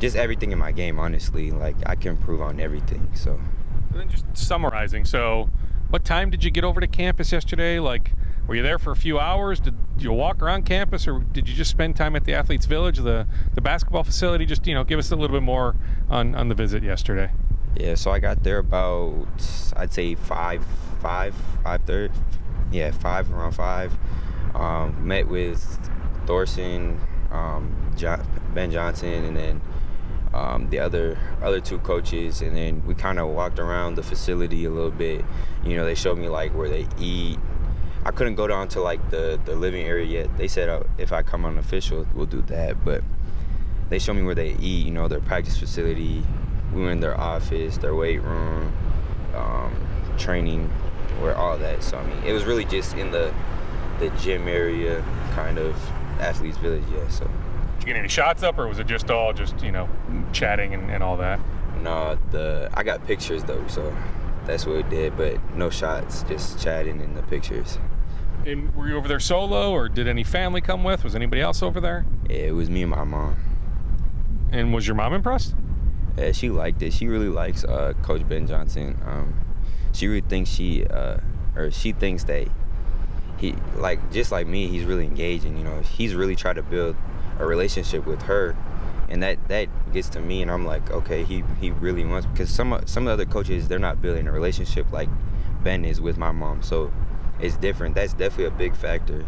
just everything in my game, honestly. Like, I can improve on everything. So, and then just summarizing, so what time did you get over to campus yesterday? Like, were you there for a few hours? Did you walk around campus, or did you just spend time at the Athletes Village, the basketball facility? Just, you know, give us a little bit more on the visit yesterday. Yeah, so I got there about, I'd say 5:30. Yeah, around 5. Met with Thorson, Ben Johnson, and then the other two coaches, and then we kind of walked around the facility a little bit. You know, they showed me like where they eat. I couldn't go down to like the living area yet. They said if I come unofficial, we'll do that. But they showed me where they eat. You know, their practice facility. We were in their office, their weight room, training, or all that. So I mean, it was really just in the gym area, kind of athletes village. Yeah. So. Did you get any shots up, or was it just all just, you know, chatting and all that? No, I got pictures though, so that's what it did, but no shots, just chatting in the pictures. And were you over there solo, or did any family come with? Was anybody else over there? Yeah, it was me and my mom. And was your mom impressed? Yeah, she liked it. She really likes Coach Ben Johnson. She really thinks she thinks that he, like, just like me, he's really engaging. You know, he's really tried to build a relationship with her, and that gets to me, and I'm like, okay, he really wants, because some of the other coaches, they're not building a relationship like Ben is with my mom, so it's different. That's definitely a big factor,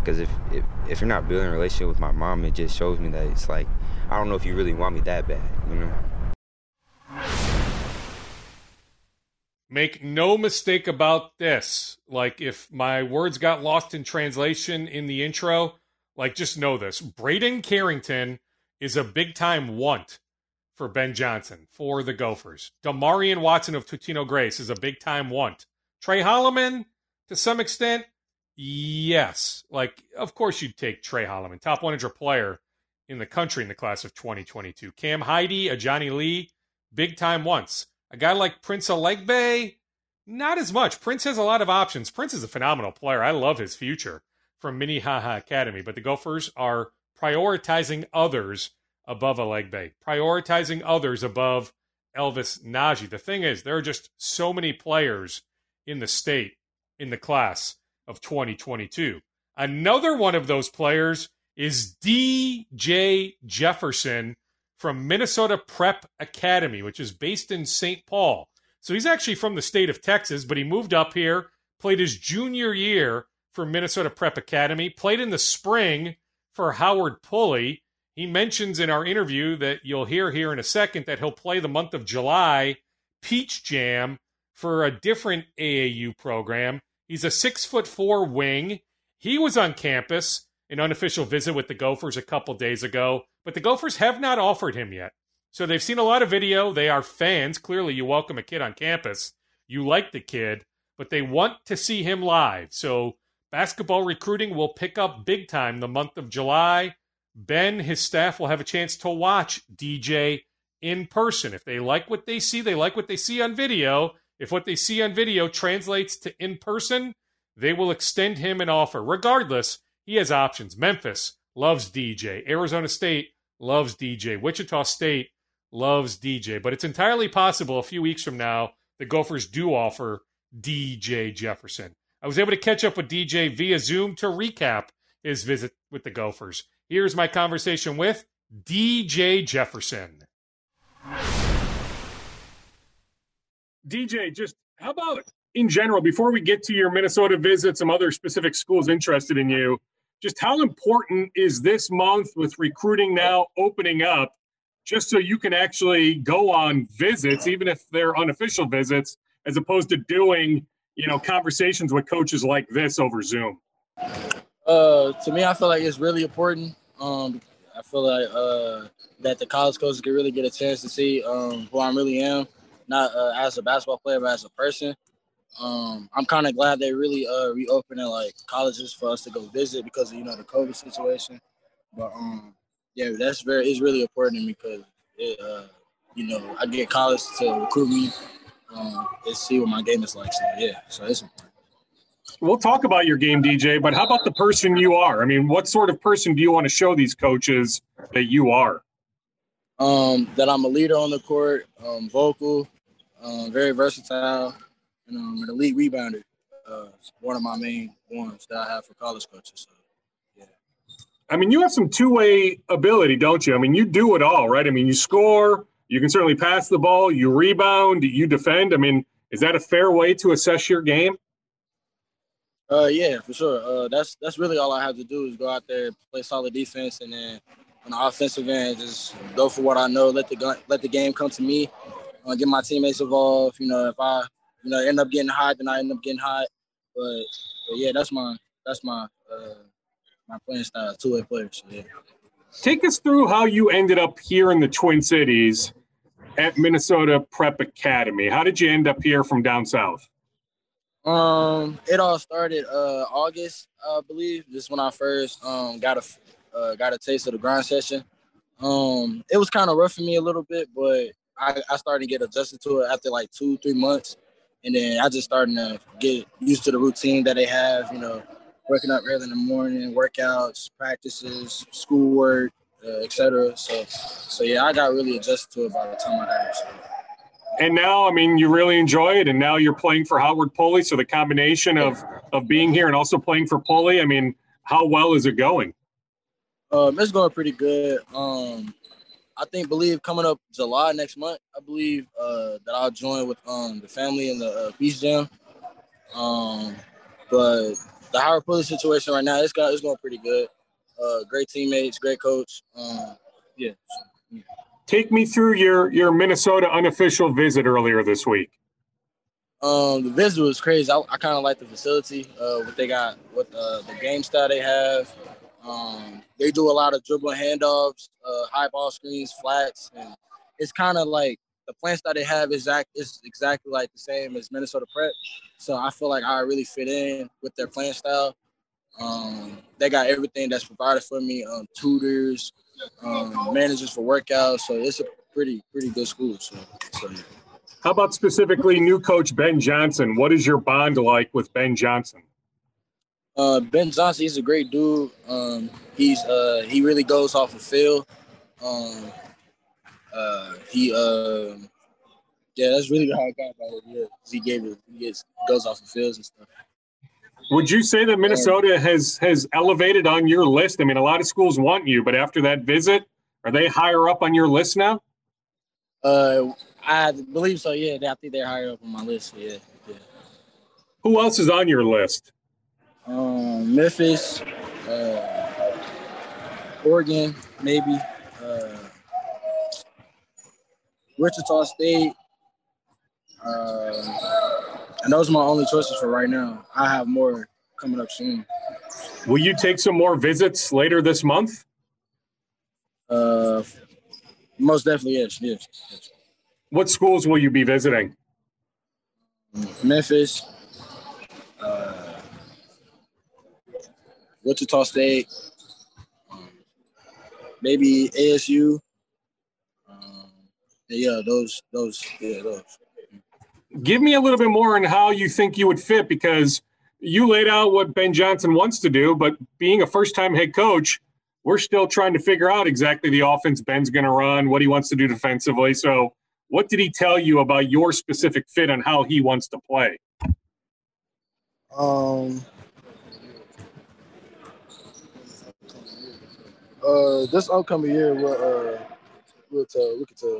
because if you're not building a relationship with my mom, it just shows me that it's like, I don't know if you really want me that bad, you know. Make no mistake about this. Like, if my words got lost in translation in the intro, like, just know this. Braden Carrington is a big-time want for Ben Johnson, for the Gophers. Damarian Watson of Tutino Grace is a big-time want. Trey Holloman, to some extent, yes. Like, of course you'd take Trey Holloman, top 100 player in the country in the class of 2022. Cam Heidi, a Johnny Lee, big-time wants. A guy like Prince Olegbe, not as much. Prince has a lot of options. Prince is a phenomenal player. I love his future from Minnehaha Academy. But the Gophers are prioritizing others above Olegbe, prioritizing others above Elvis Najee. The thing is, there are just so many players in the state in the class of 2022. Another one of those players is DJ Jefferson from Minnesota Prep Academy, which is based in St. Paul. So he's actually from the state of Texas, but he moved up here, played his junior year for Minnesota Prep Academy, played in the spring for Howard Pulley. He mentions in our interview that you'll hear here in a second that he'll play the month of July Peach Jam for a different AAU program. He's a 6'4" wing. He was on campus, an unofficial visit with the Gophers a couple days ago, but the Gophers have not offered him yet. So they've seen a lot of video. They are fans. Clearly, you welcome a kid on campus. You like the kid, but they want to see him live. So basketball recruiting will pick up big time the month of July. Ben, his staff, will have a chance to watch DJ in person. If they like what they see, they like what they see on video. If what they see on video translates to in person, they will extend him an offer. Regardless, he has options. Memphis loves DJ. Arizona State loves DJ. Wichita State loves DJ. But it's entirely possible a few weeks from now the Gophers do offer DJ Jefferson. I was able to catch up with DJ via Zoom to recap his visit with the Gophers. Here's my conversation with DJ Jefferson. DJ, just how about in general, before we get to your Minnesota visit, some other specific schools interested in you, just how important is this month with recruiting now opening up, just so you can actually go on visits, even if they're unofficial visits, as opposed to doing, you know, conversations with coaches like this over Zoom? To me, I feel like it's really important. I feel like that the college coaches can really get a chance to see who I really am, not as a basketball player, but as a person. I'm kind of glad they really reopening like colleges for us to go visit because of, you know, the COVID situation. But yeah, it's really important to me because it, you know, I get college to recruit me and see what my game is like. So yeah, so it's important. We'll talk about your game, DJ, but how about the person you are? I mean, what sort of person do you want to show these coaches that you are? That I'm a leader on the court, vocal, very versatile. And the league rebounder is one of my main ones that I have for college coaches. So, yeah. I mean, you have some two-way ability, don't you? I mean, you do it all, right? I mean, you score, You can certainly pass the ball, you rebound, you defend. I mean, is that a fair way to assess your game? Yeah, for sure. That's really all I have to do is go out there, play solid defense, and then on the offensive end, just go for what I know. Let the game come to me. Get my teammates involved. You know, if I end up getting hot, then I end up getting hot. But yeah, that's my playing style, two-way player. So yeah. Take us through how you ended up here in the Twin Cities at Minnesota Prep Academy. How did you end up here from down south? It all started August, I believe. This is when I first got a taste of the grind session. It was kind of rough for me a little bit, but I started to get adjusted to it after like 2-3 months, and then I just started to get used to the routine that they have. You know, waking up early in the morning, workouts, practices, schoolwork, etc. So yeah, I got really adjusted to it by the time I got here. And now, I mean, you really enjoy it, and now you're playing for Howard Pulley. So the combination of being here and also playing for Pulley, I mean, how well is it going? It's going pretty good. I believe coming up July next month, I believe that I'll join with the family in the beach gym. But the Howard Pulley situation right now, it's going pretty good. Great teammates, great coach. Yeah. Take me through your Minnesota unofficial visit earlier this week. The visit was crazy. I kind of like the facility, what they got, what the game style they have. They do a lot of dribble handoffs, high ball screens, flats, and it's kind of like the plan style they have is exactly like the same as Minnesota Prep. So I feel like I really fit in with their plan style. They got everything that's provided for me, tutors, managers for workouts, so it's a pretty good school. So yeah. How about specifically new coach Ben Johnson? What is your bond like with Ben Johnson? Ben Johnson, he's a great dude. He really goes off the field. That's really how I got about it. Yeah, he goes off the fields and stuff. Would you say that Minnesota has elevated on your list? I mean, a lot of schools want you, but after that visit, are they higher up on your list now? I believe so, yeah. I think they're higher up on my list, yeah. Who else is on your list? Memphis, Oregon, maybe. Wichita State. And those are my only choices for right now. I have more coming up soon. Will you take some more visits later this month? Most definitely, yes. What schools will you be visiting? Memphis, Wichita State, maybe ASU. Those. Give me a little bit more on how you think you would fit, because you laid out what Ben Johnson wants to do, but being a first-time head coach, we're still trying to figure out exactly the offense Ben's going to run, what he wants to do defensively. So what did he tell you about your specific fit on how he wants to play? This upcoming year, we'll tell.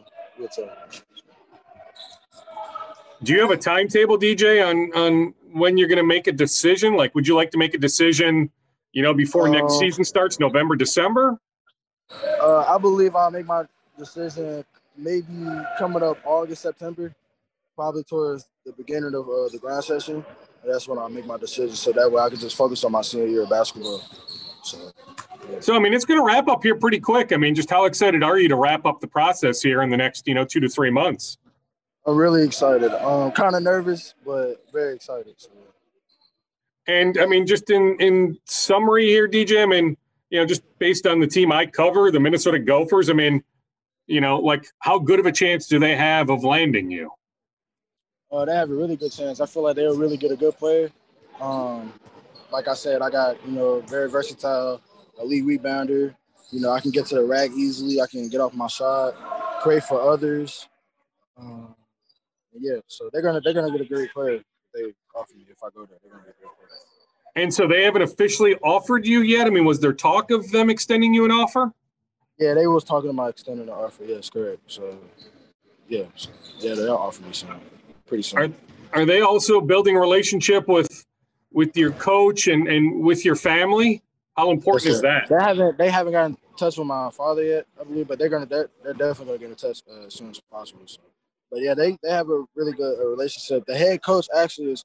Do you have a timetable, DJ, on when you're going to make a decision? Like, would you like to make a decision, before next season starts, November, December? I believe I'll make my decision maybe coming up August, September, probably towards the beginning of the grind session. And that's when I'll make my decision, so that way I can just focus on my senior year of basketball. So I mean, it's going to wrap up here pretty quick. I mean, just how excited are you to wrap up the process here in the next, 2 to 3 months? I'm really excited. Kind of nervous, but very excited. So. And, I mean, just in summary here, DJ, I mean, just based on the team I cover, the Minnesota Gophers, I mean, how good of a chance do they have of landing you? They have a really good chance. I feel like they'll really get a good player. Like I said, I got, very versatile, elite rebounder. I can get to the rack easily. I can get off my shot, create for others. Yeah, so they're gonna get a great player. They offer me if I go there. They're gonna get a great player. And so they haven't officially offered you yet. I mean, was there talk of them extending you an offer? Yeah, they was talking about extending the offer. Yes, correct. So yeah, so, yeah, they'll offer me some pretty soon. Are they also building a relationship with your coach and with your family? How important is that? They haven't gotten in touch with my father yet, I believe, but they're definitely going to get in touch as soon as possible. So. But yeah, they have a really good relationship. The head coach actually is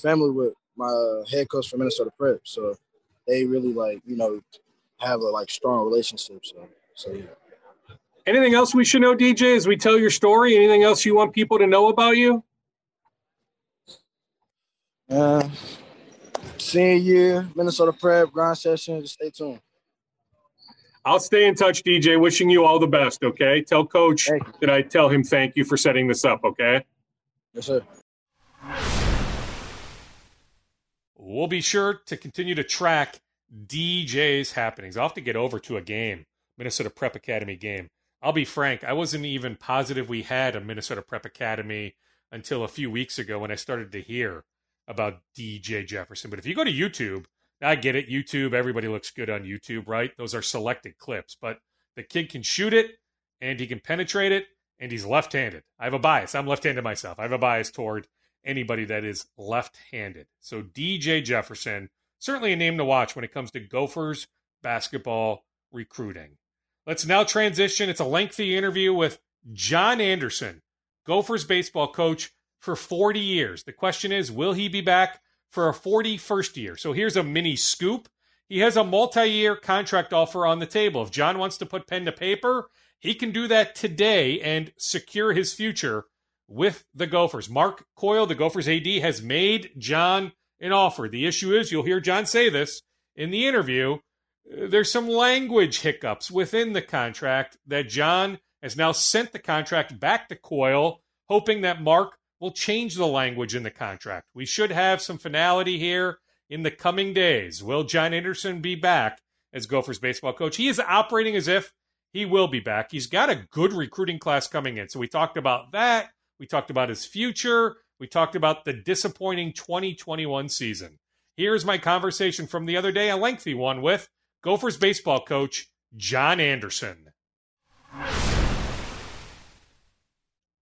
family with my head coach from Minnesota Prep, so they really have a strong relationship. So yeah. Anything else we should know, DJ, as we tell your story? Anything else you want people to know about you? Senior year, Minnesota Prep, grind session. Just stay tuned. I'll stay in touch, DJ. Wishing you all the best, okay? Tell Coach that I tell him thank you for setting this up, okay? Yes, sir. We'll be sure to continue to track DJ's happenings. I'll have to get over to a game, Minnesota Prep Academy game. I'll be frank, I wasn't even positive we had a Minnesota Prep Academy until a few weeks ago when I started to hear about DJ Jefferson. But if you go to YouTube, I get it. YouTube, everybody looks good on YouTube, right? Those are selected clips. But the kid can shoot it, and he can penetrate it, and he's left-handed. I have a bias. I'm left-handed myself. I have a bias toward anybody that is left-handed. So DJ Jefferson, certainly a name to watch when it comes to Gophers basketball recruiting. Let's now transition. It's a lengthy interview with John Anderson, Gophers baseball coach for 40 years. The question is, will he be back for a 41st year? So here's a mini scoop. He has a multi-year contract offer on the table. If John wants to put pen to paper, he can do that today and secure his future with the Gophers. Mark Coyle, the Gophers AD, has made John an offer. The issue is, you'll hear John say this in the interview, there's some language hiccups within the contract that John has now sent the contract back to Coyle, hoping that Mark we'll change the language in the contract. We should have some finality here in the coming days. Will John Anderson be back as Gophers baseball coach? He is operating as if he will be back. He's got a good recruiting class coming in. So we talked about that. We talked about his future. We talked about the disappointing 2021 season. Here's my conversation from the other day, a lengthy one with Gophers baseball coach John Anderson.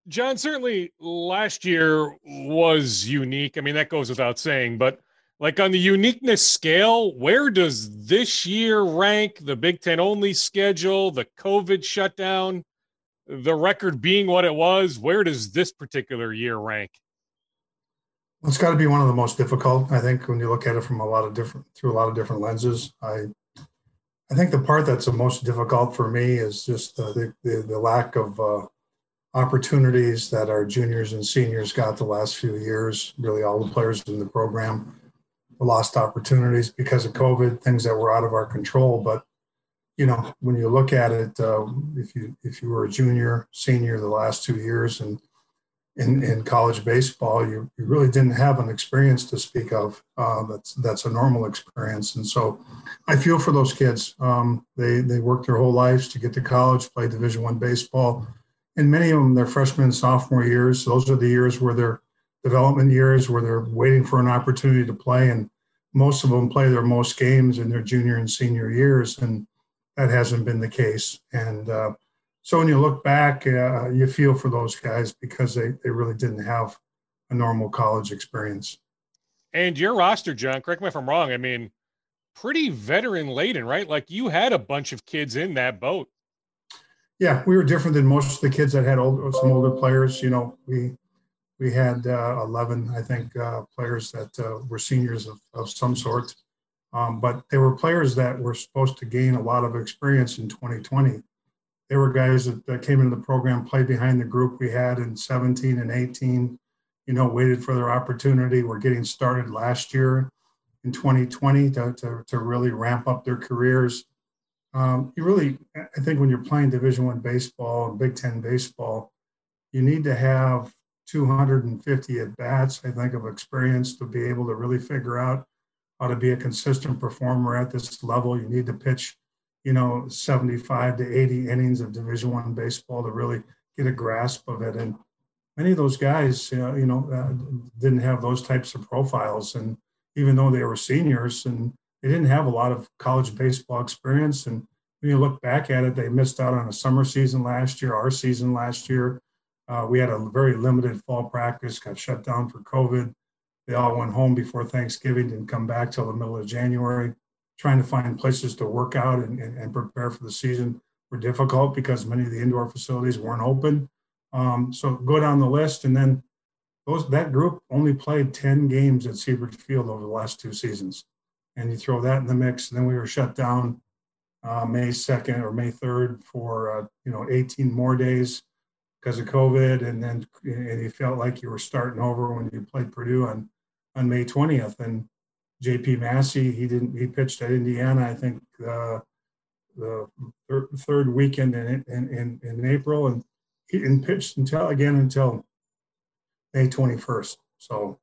John, certainly last year was unique. I mean, that goes without saying, but on the uniqueness scale, where does this year rank? The Big Ten only schedule, the COVID shutdown, the record being what it was, where does this particular year rank? Well, it's got to be one of the most difficult, I think, when you look at it from through a lot of different lenses. I think the part that's the most difficult for me is just the lack of, opportunities that our juniors and seniors got the last few years, really all the players in the program lost opportunities because of COVID, things that were out of our control. But, when you look at it, if you were a junior, senior the last 2 years and in college baseball, you really didn't have an experience to speak of. That's a normal experience. And so I feel for those kids. They worked their whole lives to get to college, play Division I baseball. And many of them, their freshman, sophomore years, those are the years where their development years, where they're waiting for an opportunity to play. And most of them play their most games in their junior and senior years. And that hasn't been the case. And so when you look back, you feel for those guys because they really didn't have a normal college experience. And your roster, John, correct me if I'm wrong, I mean, pretty veteran laden, right? You had a bunch of kids in that boat. Yeah, we were different than most of the kids that had some older players. We had 11, I think, players that were seniors of some sort. But they were players that were supposed to gain a lot of experience in 2020. They were guys that came into the program, played behind the group we had in 17 and 18, waited for their opportunity. Were getting started last year in 2020 to really ramp up their careers. I think when you're playing Division I baseball and Big Ten baseball, you need to have 250 at-bats, I think, of experience to be able to really figure out how to be a consistent performer at this level. You need to pitch, 75 to 80 innings of Division I baseball to really get a grasp of it. And many of those guys, didn't have those types of profiles. And even though they were seniors and they didn't have a lot of college baseball experience, and when you look back at it, they missed out on a summer season last year, our season last year. We had a very limited fall practice, got shut down for COVID. They all went home before Thanksgiving, didn't come back till the middle of January. Trying to find places to work out and prepare for the season were difficult because many of the indoor facilities weren't open. So go down the list, and then that group only played 10 games at Siebert Field over the last two seasons. And you throw that in the mix, and then we were shut down May 2nd or May 3rd for 18 more days because of COVID, and you felt like you were starting over when you played Purdue on May 20th. And J.P. Massey, he pitched at Indiana, I think, the third weekend in April, and he didn't pitch until May 21st. So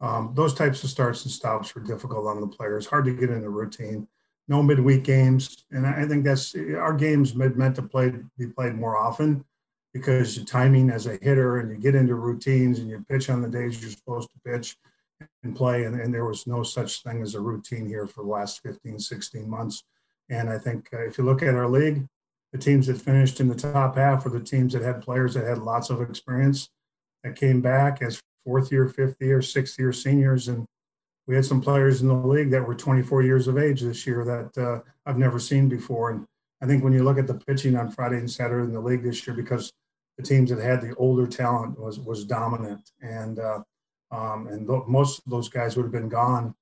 those types of starts and stops were difficult on the players, hard to get into routine, no midweek games. And I think that's our games meant to be played more often, because your timing as a hitter and you get into routines and you pitch on the days you're supposed to pitch and play, and there was no such thing as a routine here for the last 15, 16 months. And I think if you look at our league, the teams that finished in the top half were the teams that had players that had lots of experience that came back as fourth year, fifth year, sixth year seniors. And we had some players in the league that were 24 years of age this year that I've never seen before. And I think when you look at the pitching on Friday and Saturday in the league this year, because the teams that had the older talent was dominant. And most of those guys would have been gone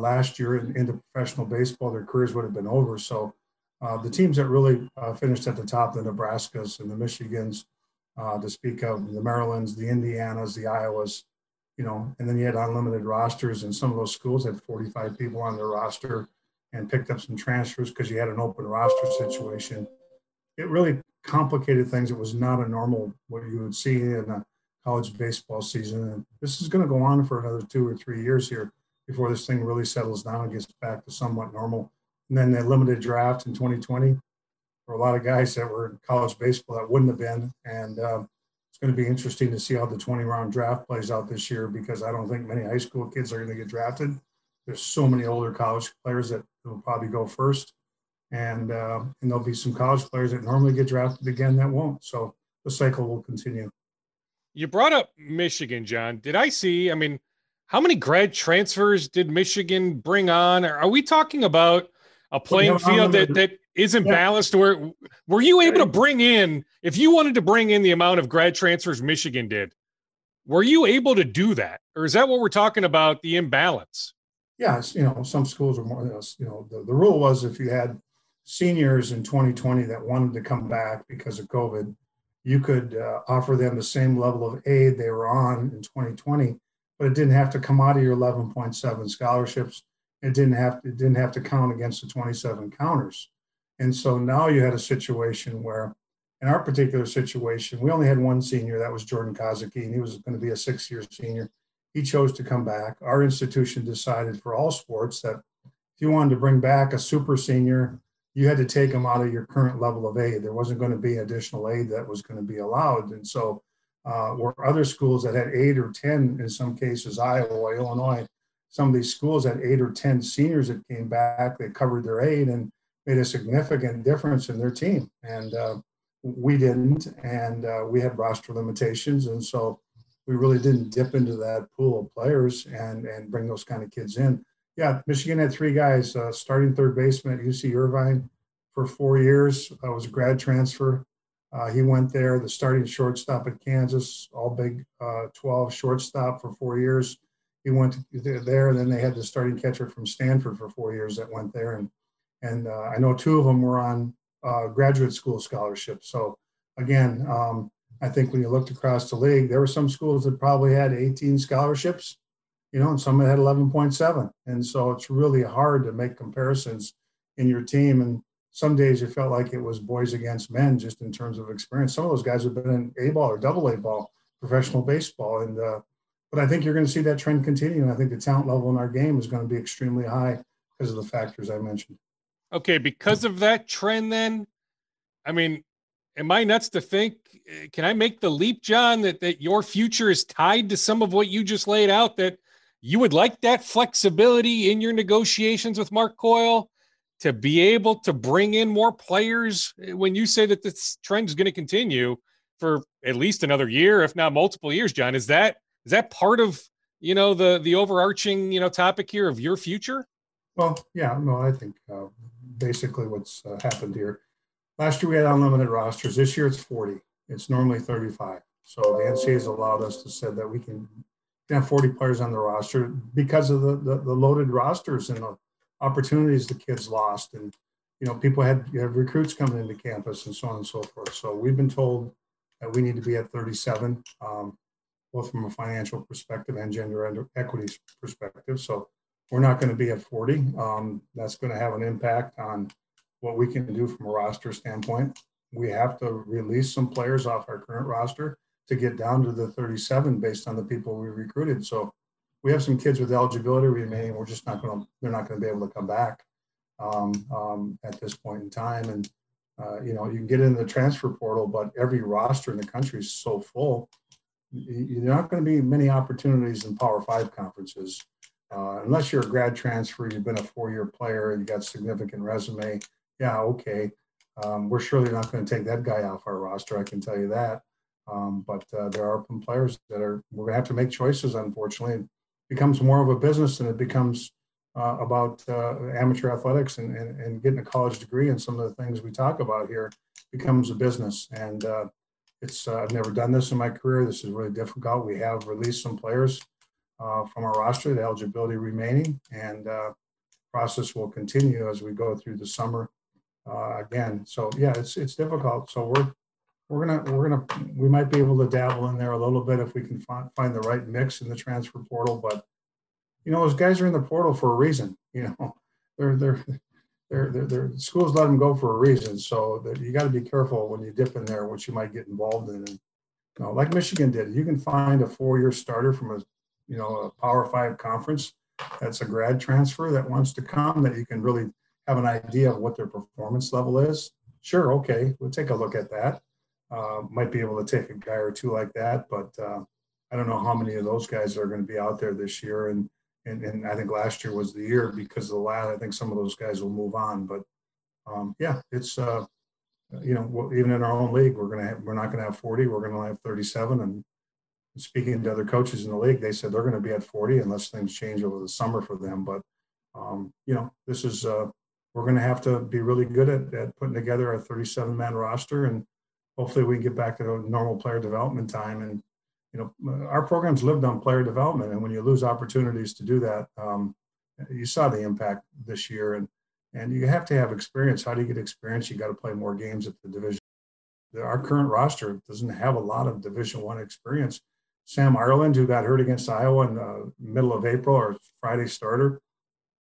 last year and into professional baseball. Their careers would have been over. So the teams that really finished at the top, the Nebraskas and the Michigans, to speak of, the Marylands, the Indianas, the Iowas, and then you had unlimited rosters, and some of those schools had 45 people on their roster and picked up some transfers because you had an open roster situation. It really complicated things. It was not a normal, what you would see in a college baseball season. And this is going to go on for another 2 or 3 years here before this thing really settles down and gets back to somewhat normal. And then the limited draft in 2020, for a lot of guys that were in college baseball that wouldn't have been. And it's going to be interesting to see how the 20-round draft plays out this year, because I don't think many high school kids are going to get drafted. There's so many older college players that will probably go first. And there'll be some college players that normally get drafted again that won't. So the cycle will continue. You brought up Michigan, John. Did I see, how many grad transfers did Michigan bring on? Are we talking about a playing field that isn't balanced? Were you able to bring in, if you wanted to bring in the amount of grad transfers Michigan did, were you able to do that? Or is that what we're talking about, the imbalance? Yes, some schools are more, the rule was if you had seniors in 2020 that wanted to come back because of COVID, you could offer them the same level of aid they were on in 2020, but it didn't have to come out of your 11.7 scholarships. It didn't have to count against the 27 counters. And so now you had a situation where, in our particular situation, we only had one senior. That was Jordan Kozicki, and he was going to be a six-year senior. He chose to come back. Our institution decided for all sports that if you wanted to bring back a super senior, you had to take him out of your current level of aid. There wasn't going to be additional aid that was going to be allowed. And so were other schools that had 8 or 10, in some cases, Iowa, Illinois, some of these schools had 8 or 10 seniors that came back. They covered their aid and made a significant difference in their team. And we didn't, and we had roster limitations. And so we really didn't dip into that pool of players and bring those kind of kids in. Yeah, Michigan had three guys starting third baseman at UC Irvine for 4 years. I was a grad transfer. He went there, the starting shortstop at Kansas, all Big 12 shortstop for 4 years. He went there, and then they had the starting catcher from Stanford for 4 years that went there. And I know two of them were on graduate school scholarships. So, again, I think when you looked across the league, there were some schools that probably had 18 scholarships, and some that had 11.7. And so it's really hard to make comparisons in your team. And some days you felt like it was boys against men just in terms of experience. Some of those guys have been in A-ball or double-A ball, professional baseball. But I think you're going to see that trend continue. And I think the talent level in our game is going to be extremely high because of the factors I mentioned. Okay, because of that trend then, am I nuts to think, can I make the leap, John, that your future is tied to some of what you just laid out, that you would like that flexibility in your negotiations with Mark Coyle? to be able to bring in more players when you say that this trend is going to continue for at least another year, if not multiple years, John? Is that part of, you know, the overarching, you know, topic here of your future? Well, yeah, no, I think basically what's happened here. Last year we had unlimited rosters. This year it's 40. It's normally 35. So the NCAA has allowed us to say that we can have 40 players on the roster because of the loaded rosters and the opportunities the kids lost. And, you know, people had recruits coming into campus and so on and so forth. So we've been told that we need to be at 37, both from a financial perspective and gender equity perspective. So we're not going to be at 40. That's going to have an impact on what we can do from a roster standpoint. We have to release some players off our current roster to get down to the 37 based on the people we recruited. So we have some kids with eligibility remaining. We're just not going to, they're not going to be able to come back at this point in time. And, you know, you can get in the transfer portal, but every roster in the country is so full. You're not going to be many opportunities in Power 5 conferences unless you're a grad transfer, you've been a four-year player, you got significant resume. Yeah, okay. We're surely not going to take that guy off our roster, I can tell you that. But there are some players that are, we're going to have to make choices, unfortunately. It becomes more of a business than it becomes about amateur athletics and getting a college degree, and some of the things we talk about here becomes a business. And I've never done this in my career. This is really difficult. We have released some players from our roster, the eligibility remaining, and process will continue as we go through the summer again. So yeah, it's difficult. So we might be able to dabble in there a little bit if we can find the right mix in the transfer portal. But you know, those guys are in the portal for a reason. You know, their schools let them go for a reason. So you got to be careful when you dip in there, what you might get involved in. And, you know, like Michigan did, you can find a four-year starter from a Power 5 conference that's a grad transfer that wants to come, that you can really have an idea of what their performance level is. Sure, okay, we'll take a look at that. Might be able to take a guy or two like that, but I don't know how many of those guys are going to be out there this year. And I think last year was the year because of the lad. I think some of those guys will move on. But yeah, it's you know, even in our own league, we're not going to have 40. We're going to have 37. And speaking to other coaches in the league, they said they're going to be at 40 unless things change over the summer for them. But you know, this is we're going to have to be really good at putting together a 37-man roster, and hopefully we can get back to the normal player development time. And you know, our program's lived on player development, and when you lose opportunities to do that, you saw the impact this year. And you have to have experience. How do you get experience? You got to play more games at the division. Our current roster doesn't have a lot of Division I experience. Sam Ireland, who got hurt against Iowa in the middle of April, our Friday starter,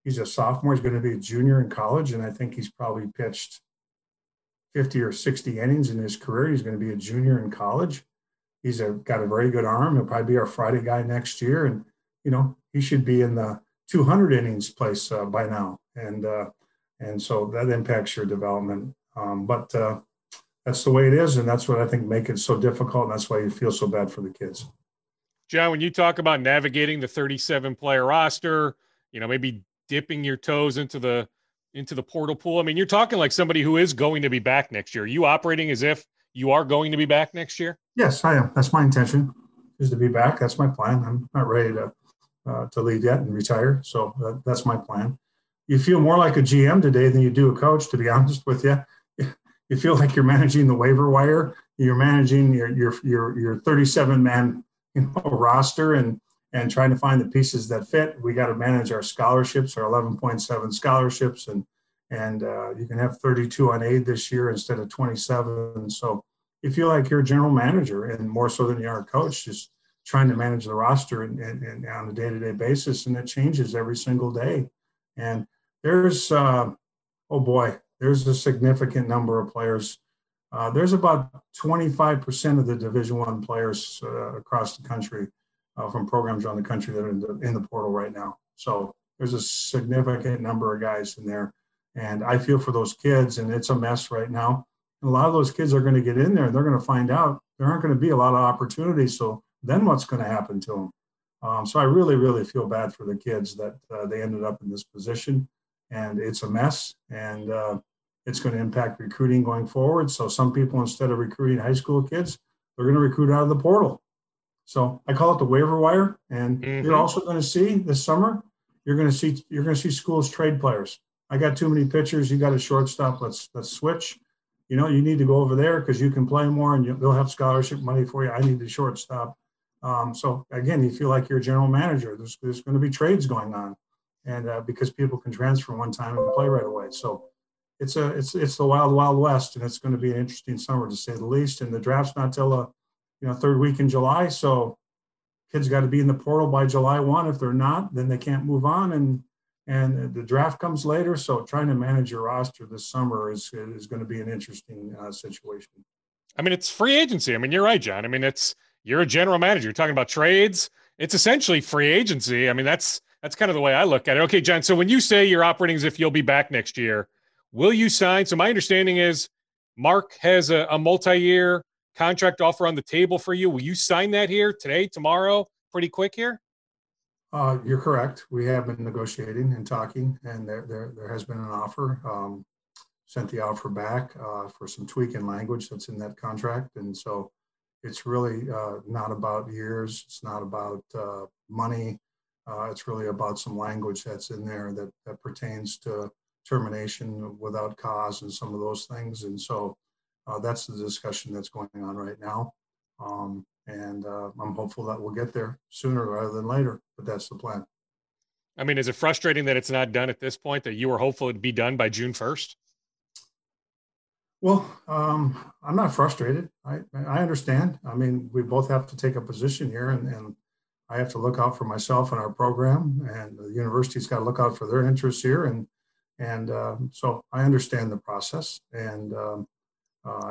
he's a sophomore. He's going to be a junior in college, and I think he's probably pitched 50 or 60 innings in his career. He's going to be a junior in college. He's got a very good arm. He'll probably be our Friday guy next year. And, you know, he should be in the 200 innings place by now. And so that impacts your development. But that's the way it is. And that's what I think makes it so difficult. And that's why you feel so bad for the kids. John, when you talk about navigating the 37-player roster, you know, maybe dipping your toes into the portal pool. I mean, you're talking like somebody who is going to be back next year. Are you operating as if you are going to be back next year? Yes, I am. That's my intention, is to be back. That's my plan. I'm not ready to leave yet and retire. So that's my plan. You feel more like a GM today than you do a coach, to be honest with you. You feel like you're managing the waiver wire. You're managing your 37-man, you know, roster and trying to find the pieces that fit. We got to manage our scholarships, our 11.7 scholarships, and you can have 32 on aid this year instead of 27. So you feel like you're a general manager, and more so than you are a coach, just trying to manage the roster and on a day-to-day basis, and it changes every single day. And there's, there's a significant number of players. There's about 25% of the Division I players across the country from programs around the country that are in the portal right now. So there's a significant number of guys in there. And I feel for those kids, and it's a mess right now. And a lot of those kids are going to get in there, and they're going to find out there aren't going to be a lot of opportunities. So then what's going to happen to them? So I really, really feel bad for the kids that they ended up in this position. and it's a mess, and it's going to impact recruiting going forward. So some people, instead of recruiting high school kids, they're going to recruit out of the portal. So I call it the waiver wire. And you're also going to see this summer, you're going to see schools trade players. I got too many pitchers. You got a shortstop. Let's switch. You know, you need to go over there because you can play more, and they'll have scholarship money for you. I need the shortstop. So again, you feel like you're a general manager. There's going to be trades going on, and because people can transfer one time and play right away. So it's the wild, wild west, and it's going to be an interesting summer, to say the least. And the draft's not till third week in July. So kids got to be in the portal by July 1. If they're not, then they can't move on. And the draft comes later. So trying to manage your roster this summer is going to be an interesting situation. I mean, it's free agency. I mean, you're right, John. I mean, you're a general manager. You're talking about trades. It's essentially free agency. I mean, that's kind of the way I look at it. Okay, John, so when you say you're operating as if you'll be back next year, will you sign? So my understanding is Mark has a multi-year contract offer on the table for you. Will you sign that here today, tomorrow, pretty quick here? You're correct. We have been negotiating and talking, and there has been an offer. Sent the offer back for some tweak in language that's in that contract. And so it's really not about years. It's not about money. It's really about some language that's in there that pertains to termination without cause and some of those things. And so that's the discussion that's going on right now. And I'm hopeful that we'll get there sooner rather than later, but that's the plan. I mean, is it frustrating that it's not done at this point, that you were hopeful it'd be done by June 1st? Well, I'm not frustrated. I understand. I mean, we both have to take a position here, and I have to look out for myself and our program, and the university's got to look out for their interests here. And so I understand the process, and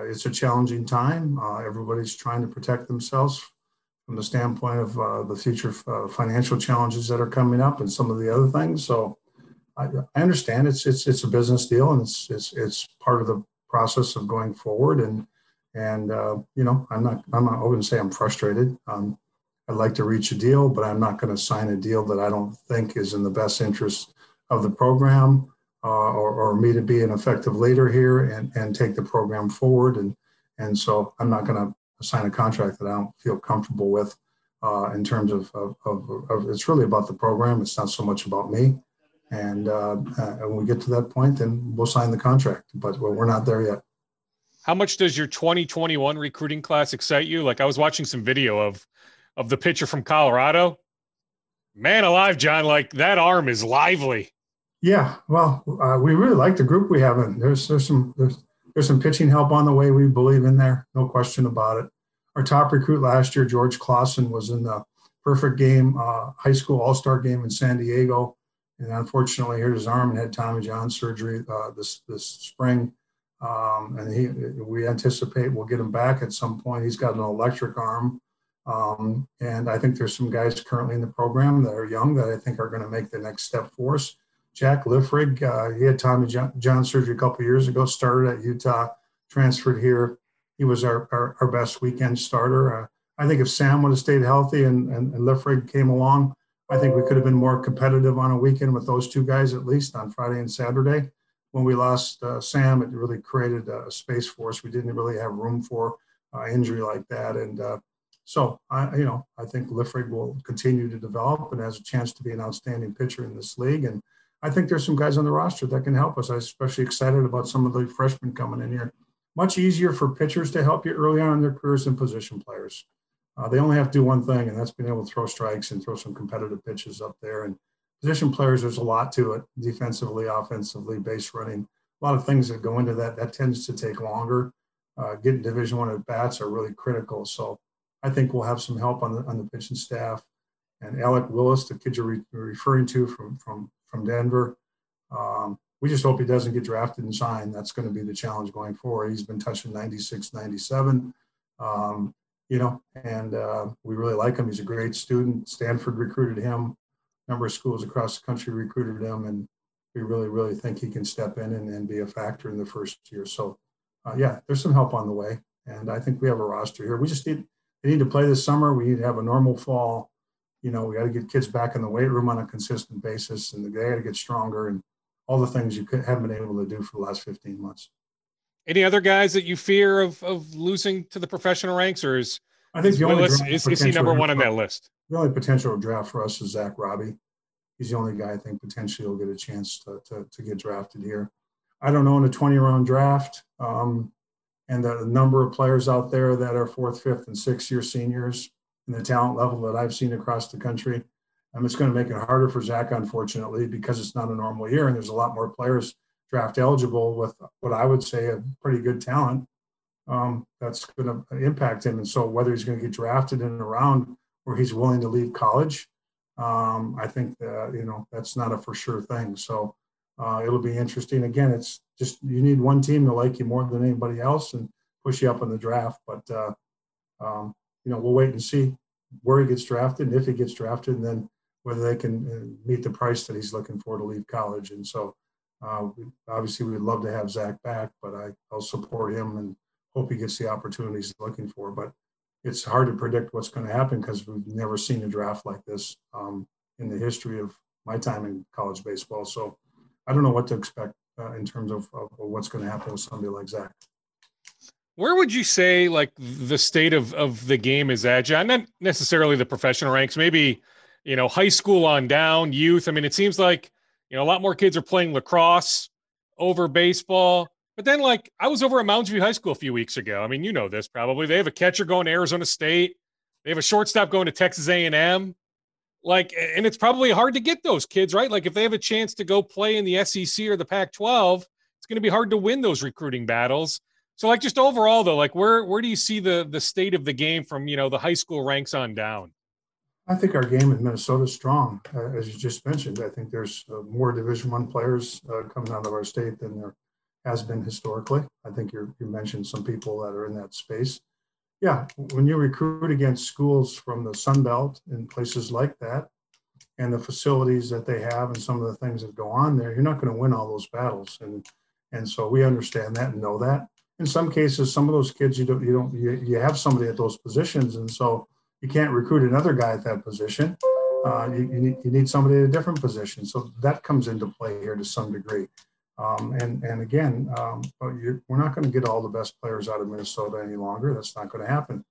it's a challenging time. Everybody's trying to protect themselves from the standpoint of the future financial challenges that are coming up and some of the other things. So I understand it's a business deal, and it's part of the process of going forward. And I'm not. I wouldn't say I'm frustrated. I'd like to reach a deal, but I'm not going to sign a deal that I don't think is in the best interest of the program. Or me to be an effective leader here and take the program forward. And so I'm not going to sign a contract that I don't feel comfortable with in terms of it's really about the program. It's not so much about me. And when we get to that point, then we'll sign the contract, but we're not there yet. How much does your 2021 recruiting class excite you? Like, I was watching some video of the pitcher from Colorado. Man alive, John, like that arm is lively. Yeah, well, we really like the group we have in. There's some pitching help on the way. We believe in there, no question about it. Our top recruit last year, George Clausen, was in the perfect game, high school all-star game in San Diego, and unfortunately hurt his arm and had Tommy John surgery this spring. And we anticipate we'll get him back at some point. He's got an electric arm, and I think there's some guys currently in the program that are young that I think are going to make the next step for us. Jack Liffrig, he had Tommy John surgery a couple of years ago, started at Utah, transferred here. He was our best weekend starter. I think if Sam would have stayed healthy and Liffrig came along, I think we could have been more competitive on a weekend with those two guys, at least on Friday and Saturday. When we lost Sam, it really created a space for us. We didn't really have room for injury like that. And so I think Liffrig will continue to develop and has a chance to be an outstanding pitcher in this league. And I think there's some guys on the roster that can help us. I'm especially excited about some of the freshmen coming in here. Much easier for pitchers to help you early on in their careers than position players. They only have to do one thing, and that's being able to throw strikes and throw some competitive pitches up there. And position players, there's a lot to it, defensively, offensively, base running, a lot of things that go into that. That tends to take longer. Getting Division I at bats are really critical. So I think we'll have some help on the pitching staff. And Alec Willis, the kid you're referring to from Denver. We just hope he doesn't get drafted and signed. That's going to be the challenge going forward. He's been touching 96, 97, and we really like him. He's a great student. Stanford recruited him. A number of schools across the country recruited him, and we really, really think he can step in and be a factor in the first year. So, there's some help on the way, and I think we have a roster here. We just need to play this summer. We need to have a normal fall. You know, we got to get kids back in the weight room on a consistent basis, and they got to get stronger. And all the things you haven't been able to do for the last 15 months. Any other guys that you fear of losing to the professional ranks, or is he number one on that list? The only potential draft for us is Zach Robbie. He's the only guy I think potentially will get a chance to get drafted here. I don't know, in a 20-round draft, and the number of players out there that are fourth, fifth, and sixth-year seniors and the talent level that I've seen across the country, it's going to make it harder for Zach, unfortunately, because it's not a normal year, and there's a lot more players draft eligible with what I would say a pretty good talent that's going to impact him. And so whether he's going to get drafted in a round or he's willing to leave college, I think that, that's not a for sure thing. So it'll be interesting. Again, it's just, you need one team to like you more than anybody else and push you up in the draft. But, we'll wait and see where he gets drafted and if he gets drafted, and then whether they can meet the price that he's looking for to leave college. And so obviously we'd love to have Zach back, but I'll support him and hope he gets the opportunities he's looking for. But it's hard to predict what's going to happen because we've never seen a draft like this in the history of my time in college baseball. So I don't know what to expect in terms of what's going to happen with somebody like Zach. Where would you say the state of the game is at, John? Not necessarily the professional ranks, maybe, high school on down, youth. It seems like, a lot more kids are playing lacrosse over baseball. But then, I was over at Mounds View High School a few weeks ago. You know this probably. They have a catcher going to Arizona State. They have a shortstop going to Texas A&M. And it's probably hard to get those kids, right? If they have a chance to go play in the SEC or the Pac-12, it's going to be hard to win those recruiting battles. So, just overall, though, where do you see the state of the game from, the high school ranks on down? I think our game in Minnesota is strong, as you just mentioned. I think there's more Division I players coming out of our state than there has been historically. I think you mentioned some people that are in that space. Yeah, when you recruit against schools from the Sun Belt and places like that, and the facilities that they have and some of the things that go on there, you're not going to win all those battles. And so we understand that and know that. In some cases, some of those kids, you have somebody at those positions, and so you can't recruit another guy at that position. You need somebody at a different position. So that comes into play here to some degree. We're not going to get all the best players out of Minnesota any longer. That's not going to happen.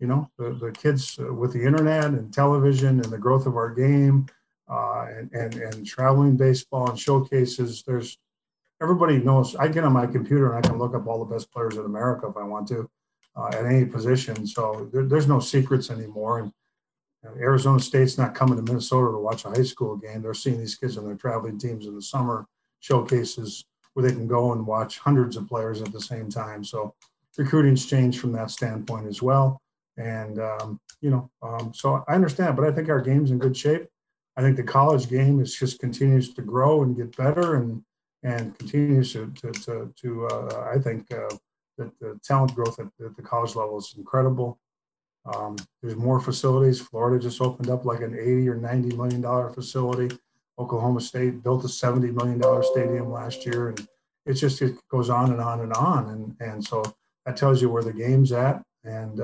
The kids with the internet and television and the growth of our game and traveling baseball and showcases, everybody knows. I get on my computer and I can look up all the best players in America if I want to at any position. So there's no secrets anymore. And Arizona State's not coming to Minnesota to watch a high school game. They're seeing these kids on their traveling teams in the summer, showcases where they can go and watch hundreds of players at the same time. So recruiting's changed from that standpoint as well. And, so I understand, but I think our game's in good shape. I think the college game just continues to grow and get better and continues to I think that the talent growth at the college level is incredible. There's more facilities. Florida just opened up like an $80 or $90 million facility. Oklahoma State built a $70 million stadium last year, and it goes on and on and on. And so that tells you where the game's at. And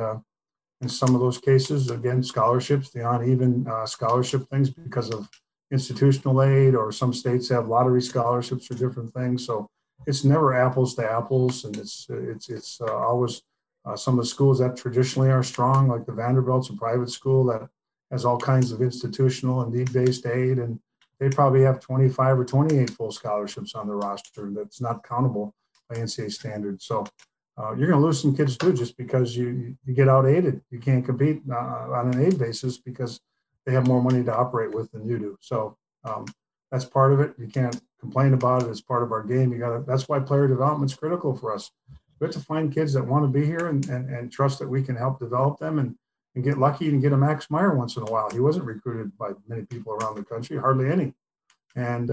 in some of those cases, again, scholarships, the uneven scholarship things because of institutional aid, or some states have lottery scholarships or different things. So it's never apples to apples, and it's always some of the schools that traditionally are strong, like the Vanderbilt's a private school that has all kinds of institutional and need-based aid, and they probably have 25 or 28 full scholarships on their roster. That's not countable by NCAA standards. So you're going to lose some kids too, just because you get out-aided. You can't compete on an aid basis because they have more money to operate with than you do. So that's part of it. You can't complain about it. It's part of our game. That's why player development is critical for us. We have to find kids that want to be here and trust that we can help develop them and get lucky and get a Max Meyer once in a while. He wasn't recruited by many people around the country, hardly any. And,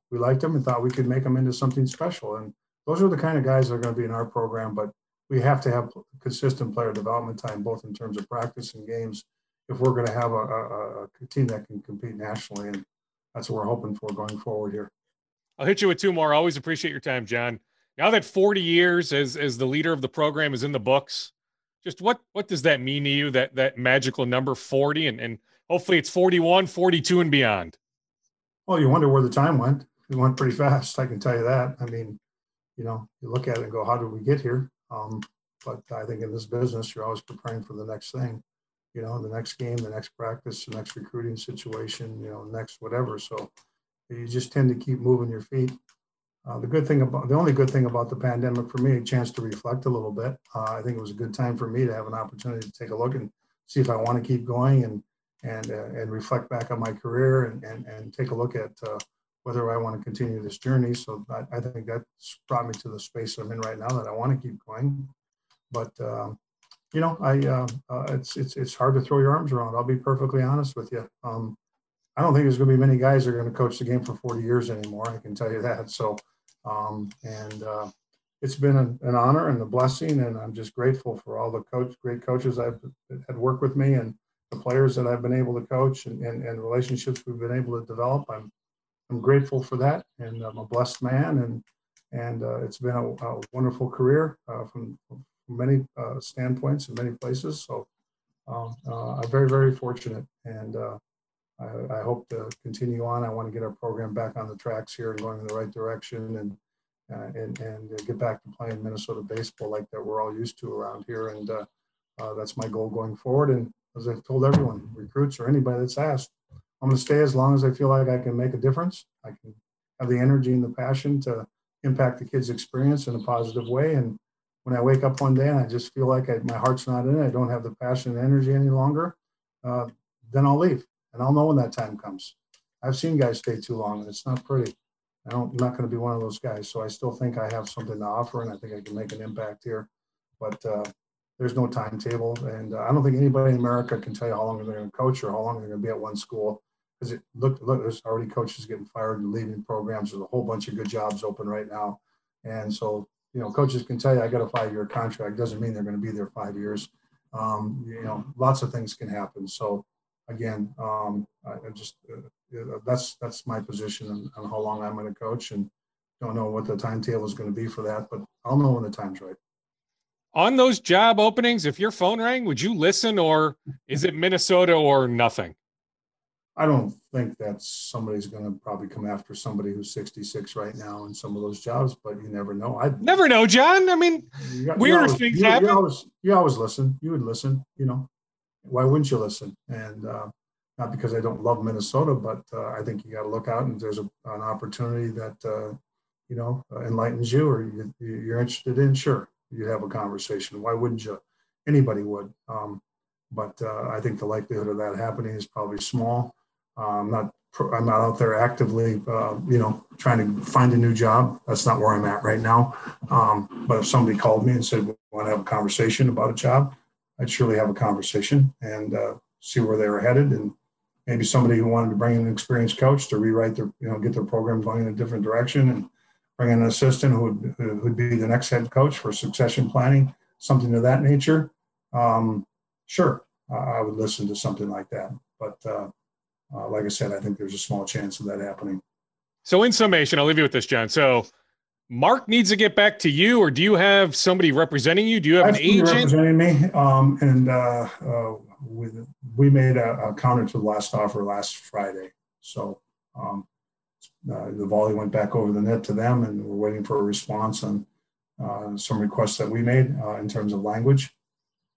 we liked him and thought we could make him into something special. And those are the kind of guys that are going to be in our program, but we have to have consistent player development time, both in terms of practice and games, if we're going to have a team that can compete nationally. And that's what we're hoping for going forward here. I'll hit you with two more. I always appreciate your time, John. Now that 40 years as the leader of the program is in the books, just what does that mean to you, that magical number 40, and hopefully it's 41, 42, and beyond? Well, you wonder where the time went. it went pretty fast, I can tell you that. I mean, you know, you look at it and go, how did we get here? But I think in this business, you're always preparing for the next thing, you know, the next game, the next practice, the next recruiting situation, you know, next whatever. So you just tend to keep moving your feet. The only good thing about the pandemic for me, a chance to reflect a little bit. I think it was a good time for me to have an opportunity to take a look and see if I want to keep going and reflect back on my career and take a look at whether I want to continue this journey. So I think that's brought me to the space I'm in right now that I want to keep going. But you know, it's hard to throw your arms around. I'll be perfectly honest with you. I don't think there's going to be many guys that are going to coach the game for 40 years anymore. I can tell you that. So. It's been an honor and a blessing, and I'm just grateful for all the great coaches I've had work with me and the players that I've been able to coach and relationships we've been able to develop. I'm grateful for that, and I'm a blessed man, and it's been a wonderful career from many standpoints and many places. So I'm very, very fortunate, and I hope to continue on. I want to get our program back on the tracks here and going in the right direction and get back to playing Minnesota baseball like that we're all used to around here. And that's my goal going forward. And as I've told everyone, recruits or anybody that's asked, I'm going to stay as long as I feel like I can make a difference. I can have the energy and the passion to impact the kids' experience in a positive way. And when I wake up one day and I just feel like my heart's not in it, I don't have the passion and energy any longer, then I'll leave. And I'll know when that time comes. I've seen guys stay too long, and it's not pretty. I'm not going to be one of those guys. So I still think I have something to offer, and I think I can make an impact here. But there's no timetable, and I don't think anybody in America can tell you how long they're going to coach or how long they're going to be at one school. Because look, there's already coaches getting fired and leaving programs. There's a whole bunch of good jobs open right now. And so, you know, coaches can tell you I got a 5-year contract. Doesn't mean they're going to be there 5 years. You know, lots of things can happen. So. Again, I just that's my position on how long I'm going to coach, and don't know what the timetable is going to be for that, but I'll know when the time's right. On those job openings, if your phone rang, would you listen, or is it Minnesota or nothing? I don't think that somebody's going to probably come after somebody who's 66 right now in some of those jobs, but you never know. I never know, John. I mean, weird things happen. You always listen. You would listen, you know. Why wouldn't you listen? And not because I don't love Minnesota, but I think you got to look out, and there's an opportunity that, you know, enlightens you or you're interested in, sure, you have a conversation. Why wouldn't you? Anybody would. But I think the likelihood of that happening is probably small. I'm not out there actively, you know, trying to find a new job. That's not where I'm at right now. But if somebody called me and said, we want to have a conversation about a job, I'd surely have a conversation and see where they were headed, and maybe somebody who wanted to bring in an experienced coach to rewrite their, you know, get their program going in a different direction, and bring in an assistant who would be the next head coach for succession planning, something of that nature. Sure, I would listen to something like that, but like I said, I think there's a small chance of that happening. So, in summation, I'll leave you with this, John. So. Mark needs to get back to you, or do you have somebody representing you? Do you have an agent representing me? We made a counter to the last offer last Friday. So the volley went back over the net to them, and we're waiting for a response on some requests that we made in terms of language.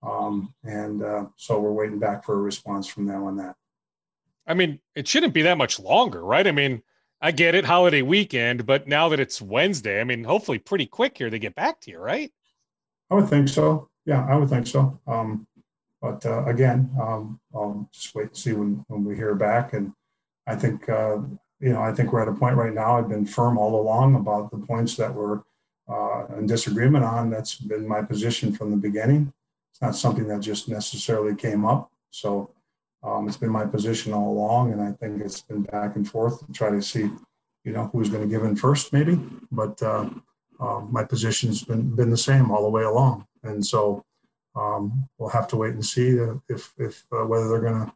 So we're waiting back for a response from them on that. I mean, it shouldn't be that much longer, right? I mean, I get it, holiday weekend, but now that it's Wednesday, I mean, hopefully pretty quick here to get back to you, right? I would think so. Yeah, I would think so. But again, I'll just wait and see when we hear back. And I think, you know, I think we're at a point right now. I've been firm all along about the points that we're in disagreement on. That's been my position from the beginning. It's not something that just necessarily came up. So. It's been my position all along, and I think it's been back and forth to try to see, you know, who's going to give in first maybe, but my position's been the same all the way along. And so we'll have to wait and see if whether they're going to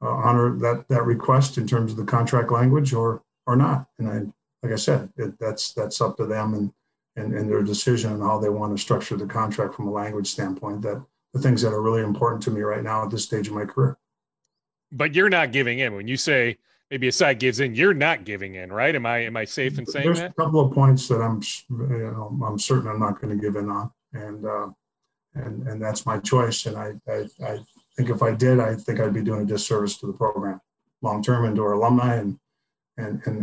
honor that request in terms of the contract language or not. And like I said, that's up to them and their decision on how they want to structure the contract from a language standpoint, that the things that are really important to me right now at this stage of my career. But you're not giving in. When you say maybe a side gives in, you're not giving in, right? Am I safe in saying that? There's a couple of points that I'm certain I'm not going to give in on, and that's my choice. And I think if I did, I think I'd be doing a disservice to the program long term and to our alumni and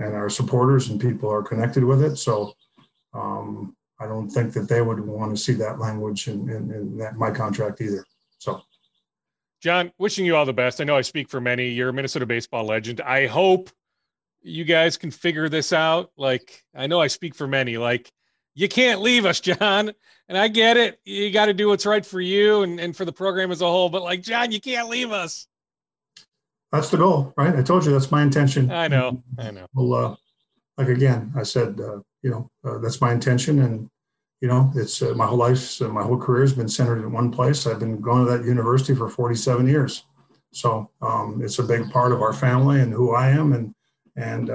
our supporters and people are connected with it. So I don't think that they would want to see that language in that my contract either. So. John, wishing you all the best. I know I speak for many. You're a Minnesota baseball legend. I hope you guys can figure this out. Like, I know I speak for many. Like, you can't leave us, John. And I get it. You got to do what's right for you and for the program as a whole. But, like, John, you can't leave us. That's the goal, right? I told you that's my intention. I know. Well, like, again, I said, that's my intention. And, it's my whole life, my whole career has been centered in one place. I've been going to that university for 47 years. So it's a big part of our family and who I am. And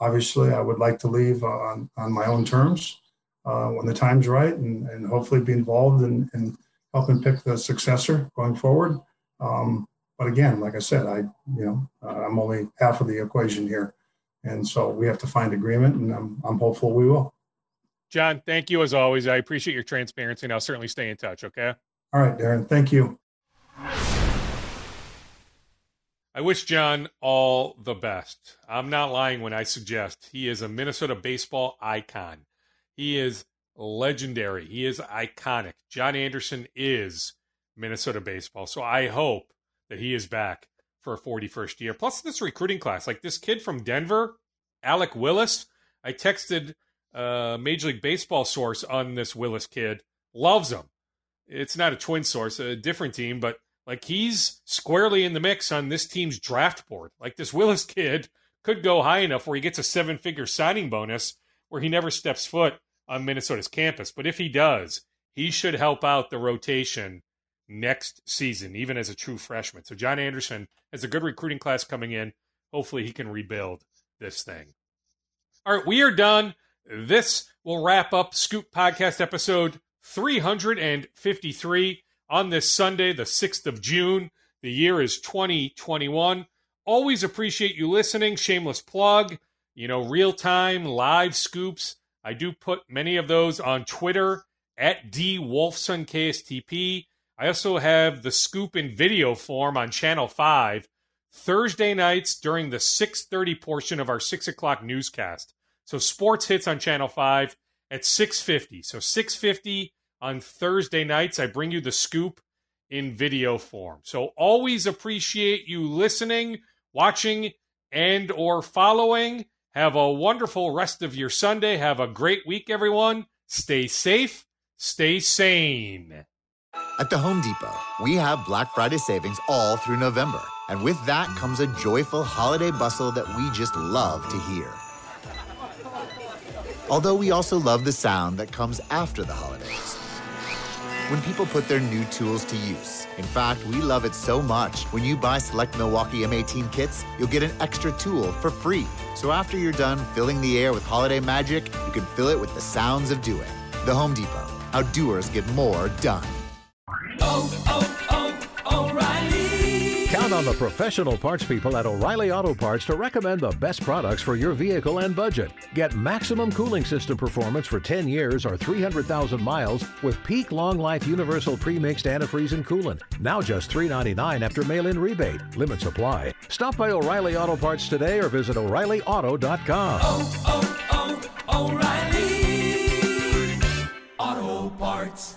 obviously I would like to leave on my own terms when the time's right and hopefully be involved in helping pick the successor going forward. But again, like I said, I'm only half of the equation here. And so we have to find agreement and I'm hopeful we will. John, thank you as always. I appreciate your transparency, and I'll certainly stay in touch, okay? All right, Darren. Thank you. I wish John all the best. I'm not lying when I suggest he is a Minnesota baseball icon. He is legendary. He is iconic. John Anderson is Minnesota baseball, so I hope that he is back for a 41st year. Plus, this recruiting class, like this kid from Denver, Alec Willis, I texted Major League Baseball source on this Willis kid, loves him. It's not a Twin source, a different team, but like he's squarely in the mix on this team's draft board. Like this Willis kid could go high enough where he gets a 7-figure signing bonus where he never steps foot on Minnesota's campus. But if he does, he should help out the rotation next season, even as a true freshman. So John Anderson has a good recruiting class coming in. Hopefully he can rebuild this thing. All right, we are done. This will wrap up Scoop Podcast episode 353 on this Sunday, the 6th of June. The year is 2021. Always appreciate you listening. Shameless plug, real-time, live scoops. I do put many of those on Twitter, at DWolfsonKSTP. I also have the Scoop in video form on Channel 5, Thursday nights during the 6:30 portion of our 6 o'clock newscast. So sports hits on Channel 5 at 6:50. So 6:50 on Thursday nights, I bring you the Scoop in video form. So always appreciate you listening, watching, and or following. Have a wonderful rest of your Sunday. Have a great week, everyone. Stay safe. Stay sane. At the Home Depot, we have Black Friday savings all through November. And with that comes a joyful holiday bustle that we just love to hear. Although we also love the sound that comes after the holidays, when people put their new tools to use. In fact, we love it so much. When you buy select Milwaukee M18 kits, you'll get an extra tool for free. So after you're done filling the air with holiday magic, you can fill it with the sounds of doing. The Home Depot, how doers get more done. Count on the professional parts people at O'Reilly Auto Parts to recommend the best products for your vehicle and budget. Get maximum cooling system performance for 10 years or 300,000 miles with peak long life universal pre-mixed antifreeze and coolant. Now just $3.99 after mail-in rebate. Limits apply. Stop by O'Reilly Auto Parts today or visit O'ReillyAuto.com. Oh, oh, oh, O'Reilly Auto Parts.